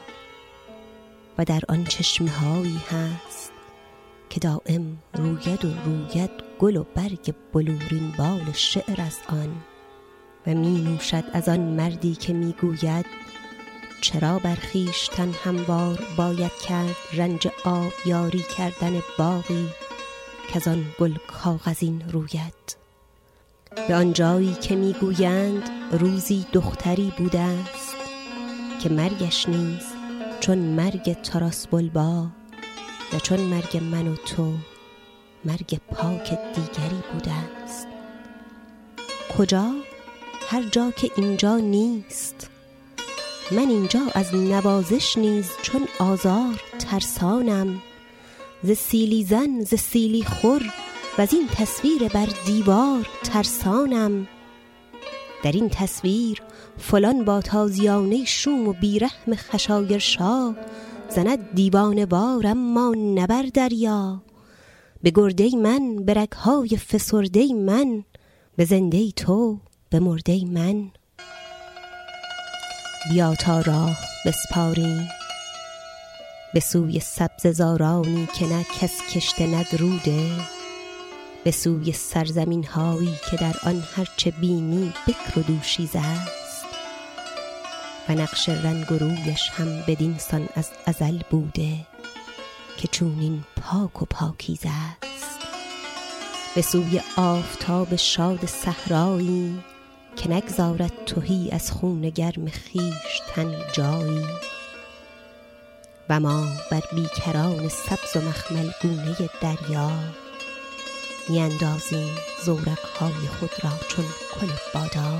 و در آن چشمه هایی هست که دائم روید و روید گل و برگ بلورین بال شعر از آن. و می نوشد از آن مردی که می گوید چرا بر خویشتن هموار باید کرد رنج آب یاری کردن باغی کز آن گل کاغذین روید؟ به آنجایی که میگویند روزی دختری بوده است که مرگش نیز چون مرگ تراس بلبا و چون مرگ من و تو مرگ پاک دیگری بوده است. کجا؟ هر جا که اینجا نیست. من اینجا از نوازش نیز چون آزار ترسانم، ز سیلی زن ز سیلی خور و از این تصویر بر دیوار ترسانم. در این تصویر فلان با تازیانه شوم و بیرحم خشایار شاه زند دیوانه وار اما نه بر دریا. به گرده من به رگهای فسرده من، به زنده تو به مرده من. بیا تا راه بسپاریم به سوی سبز زارانی که نه کس کشته نه دروده، به سوی سرزمین هایی که در آن هرچه بینی بکر و دوشیزه است و نقش رنگ و رویش هم بدین سان از ازل بوده که چونین پاک و پاکیزه است. به سوی آفتاب شاد صحرایی که نگذارد تهی از خون گرم خیش تن جایی و ما بر بیکران سبز و مخمل گونه دریا میاندازیم زورقهای خود را چون کل بادا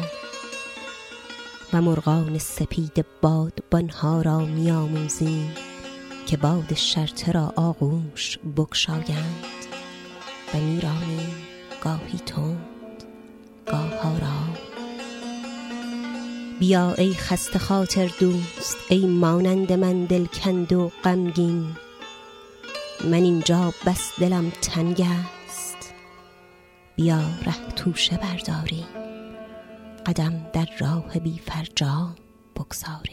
و مرغان سپید بادبانها را میاموزیم که باد شرطه را آغوش بگشایند و میرانیم گاهی تند گاها را. بیا ای خسته خاطر دوست، ای مانند من دلکند و غمگین، من اینجا بس دلم تنگ است. بیا ره توشه برداری، قدم در راه بی فرجام بگذاری.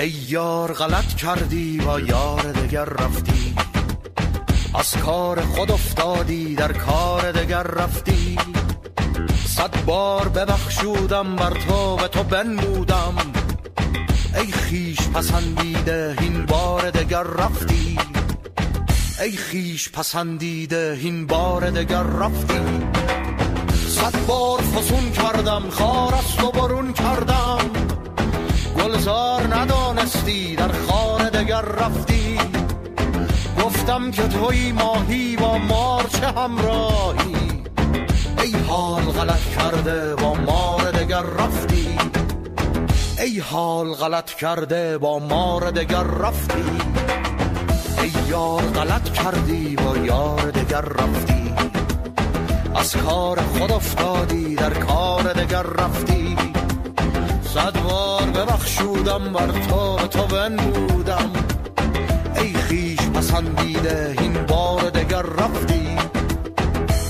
ای یار غلط کردی و یار دگر رفتی، از کار خود افتادی در کار دگر رفتی. صد بار ببخشودم بر تو و تو بنمودم، ای خیش پسندیده این بار دگر رفتی، ای خیش پسندیده این بار دگر رفتی. صد بار فسون کردم خار از تو برون کردم، گلزار ندانستی در خانه دگر رفتی. گفتم که توی ماهی و مار چه همراهی، ای حال غلط کرده با مار دگر رفتی، ای حال غلط کرده با مار دگر رفتی. ای یار غلط کردی با یار دگر رفتی، از کار خود افتادی در کار دگر رفتی. صد بار ببخشودم بر تو تو بنمودم، ای خیش پسندیده این بار دگر رفتی،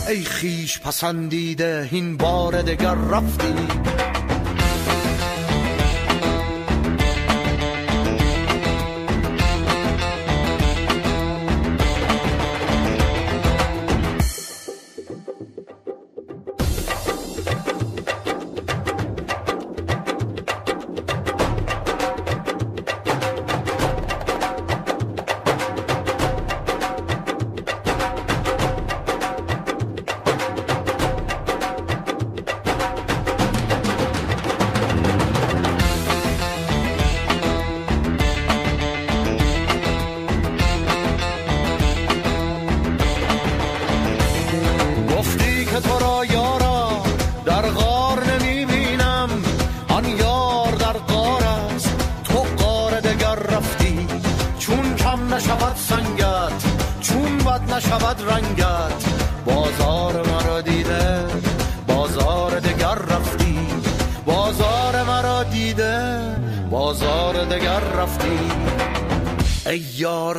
ای خیش پسندیده این بار دگر رفتی.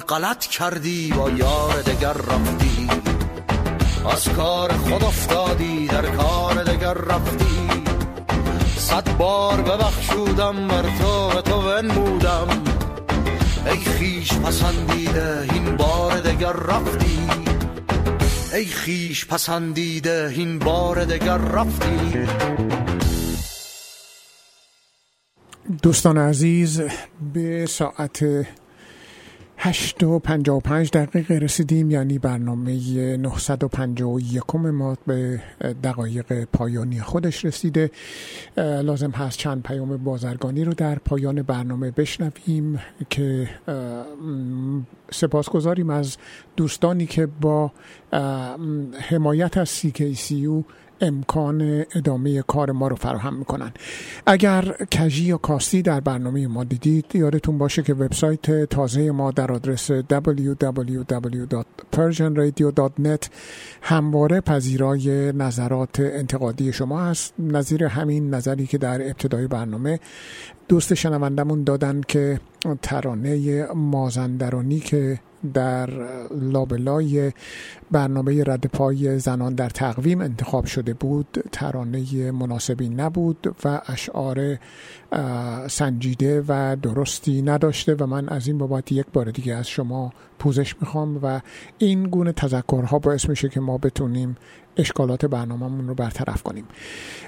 غلط کردی با یار دگر رفتی، از کار خود افتادی در کار دگر رفتی، صد بار ببخشودم بر تو و تو بنمودم، ای خیش پسندیده این بار دگر رفتی، ای خیش پسندیده این بار دگر رفتی. دوستان عزیز، به ساعت هشت و پنجاه و پنج دقیقه رسیدیم، یعنی برنامه نهصد و پنجاه و یک ما به دقایق پایانی خودش رسیده. لازم هست چند پیام بازرگانی رو در پایان برنامه بشنویم که سپاسگزاریم از دوستانی که با حمایت از سی کی سی یو امکان ادامه کار ما رو فراهم میکنن. اگر کجی یا کاستی در برنامه ما دیدید، یادتون باشه که وبسایت تازه ما در آدرس دبلیو دبلیو دبلیو دات پرژن رادیو دات نت همواره پذیرای نظرات انتقادی شما است، نظیر همین نظری که در ابتدای برنامه دوست شنوندمون دادن که ترانه مازندرانی که در لابلای برنامه رد پای زنان در تقویم انتخاب شده بود ترانه مناسبی نبود و اشعار سنجیده و درستی نداشته و من از این بابت یک بار دیگه از شما پوزش میخوام و این گونه تذکرها باعث میشه که ما بتونیم اشکالات برنامه‌مون رو برطرف کنیم.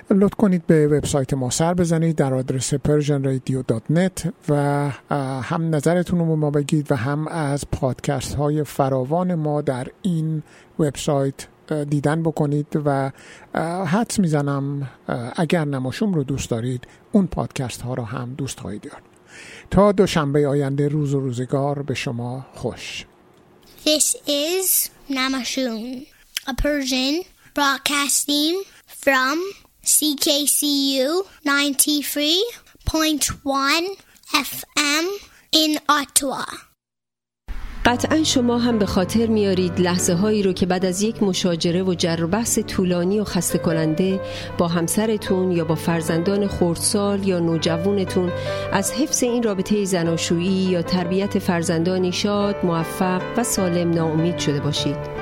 لطف کنید به وبسایت ما سر بزنید در آدرس پرژن رادیو دات نت و هم نظرتون رو ما بگید و هم از پادکست های فراوان ما در این وبسایت دیدن بکنید و حدس میزنم اگر نماشوم رو دوست دارید اون پادکست ها رو هم دوست خواهید داشت. تا دوشنبه آینده روز و روزگار به شما خوش. This is Namashoon, a Persian broadcasting from سی کی سی یو ninety-three point one اف ام in Ottawa. قطعا شما هم به خاطر میارید لحظه هایی رو که بعد از یک مشاجره و جر و بحث طولانی و خسته کننده با همسرتون یا با فرزندان خردسال یا نوجوانتون از حفظ این رابطه زناشویی یا تربیت فرزندانی شاد، موفق و سالم ناامید شده باشید،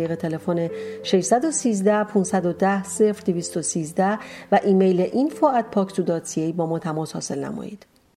تلفن شش یک سه، پانصد و ده، صفر دویست و سیزده و ایمیل اینفو ات پاکسو دات سی ای با ما تماس حاصل نمایید.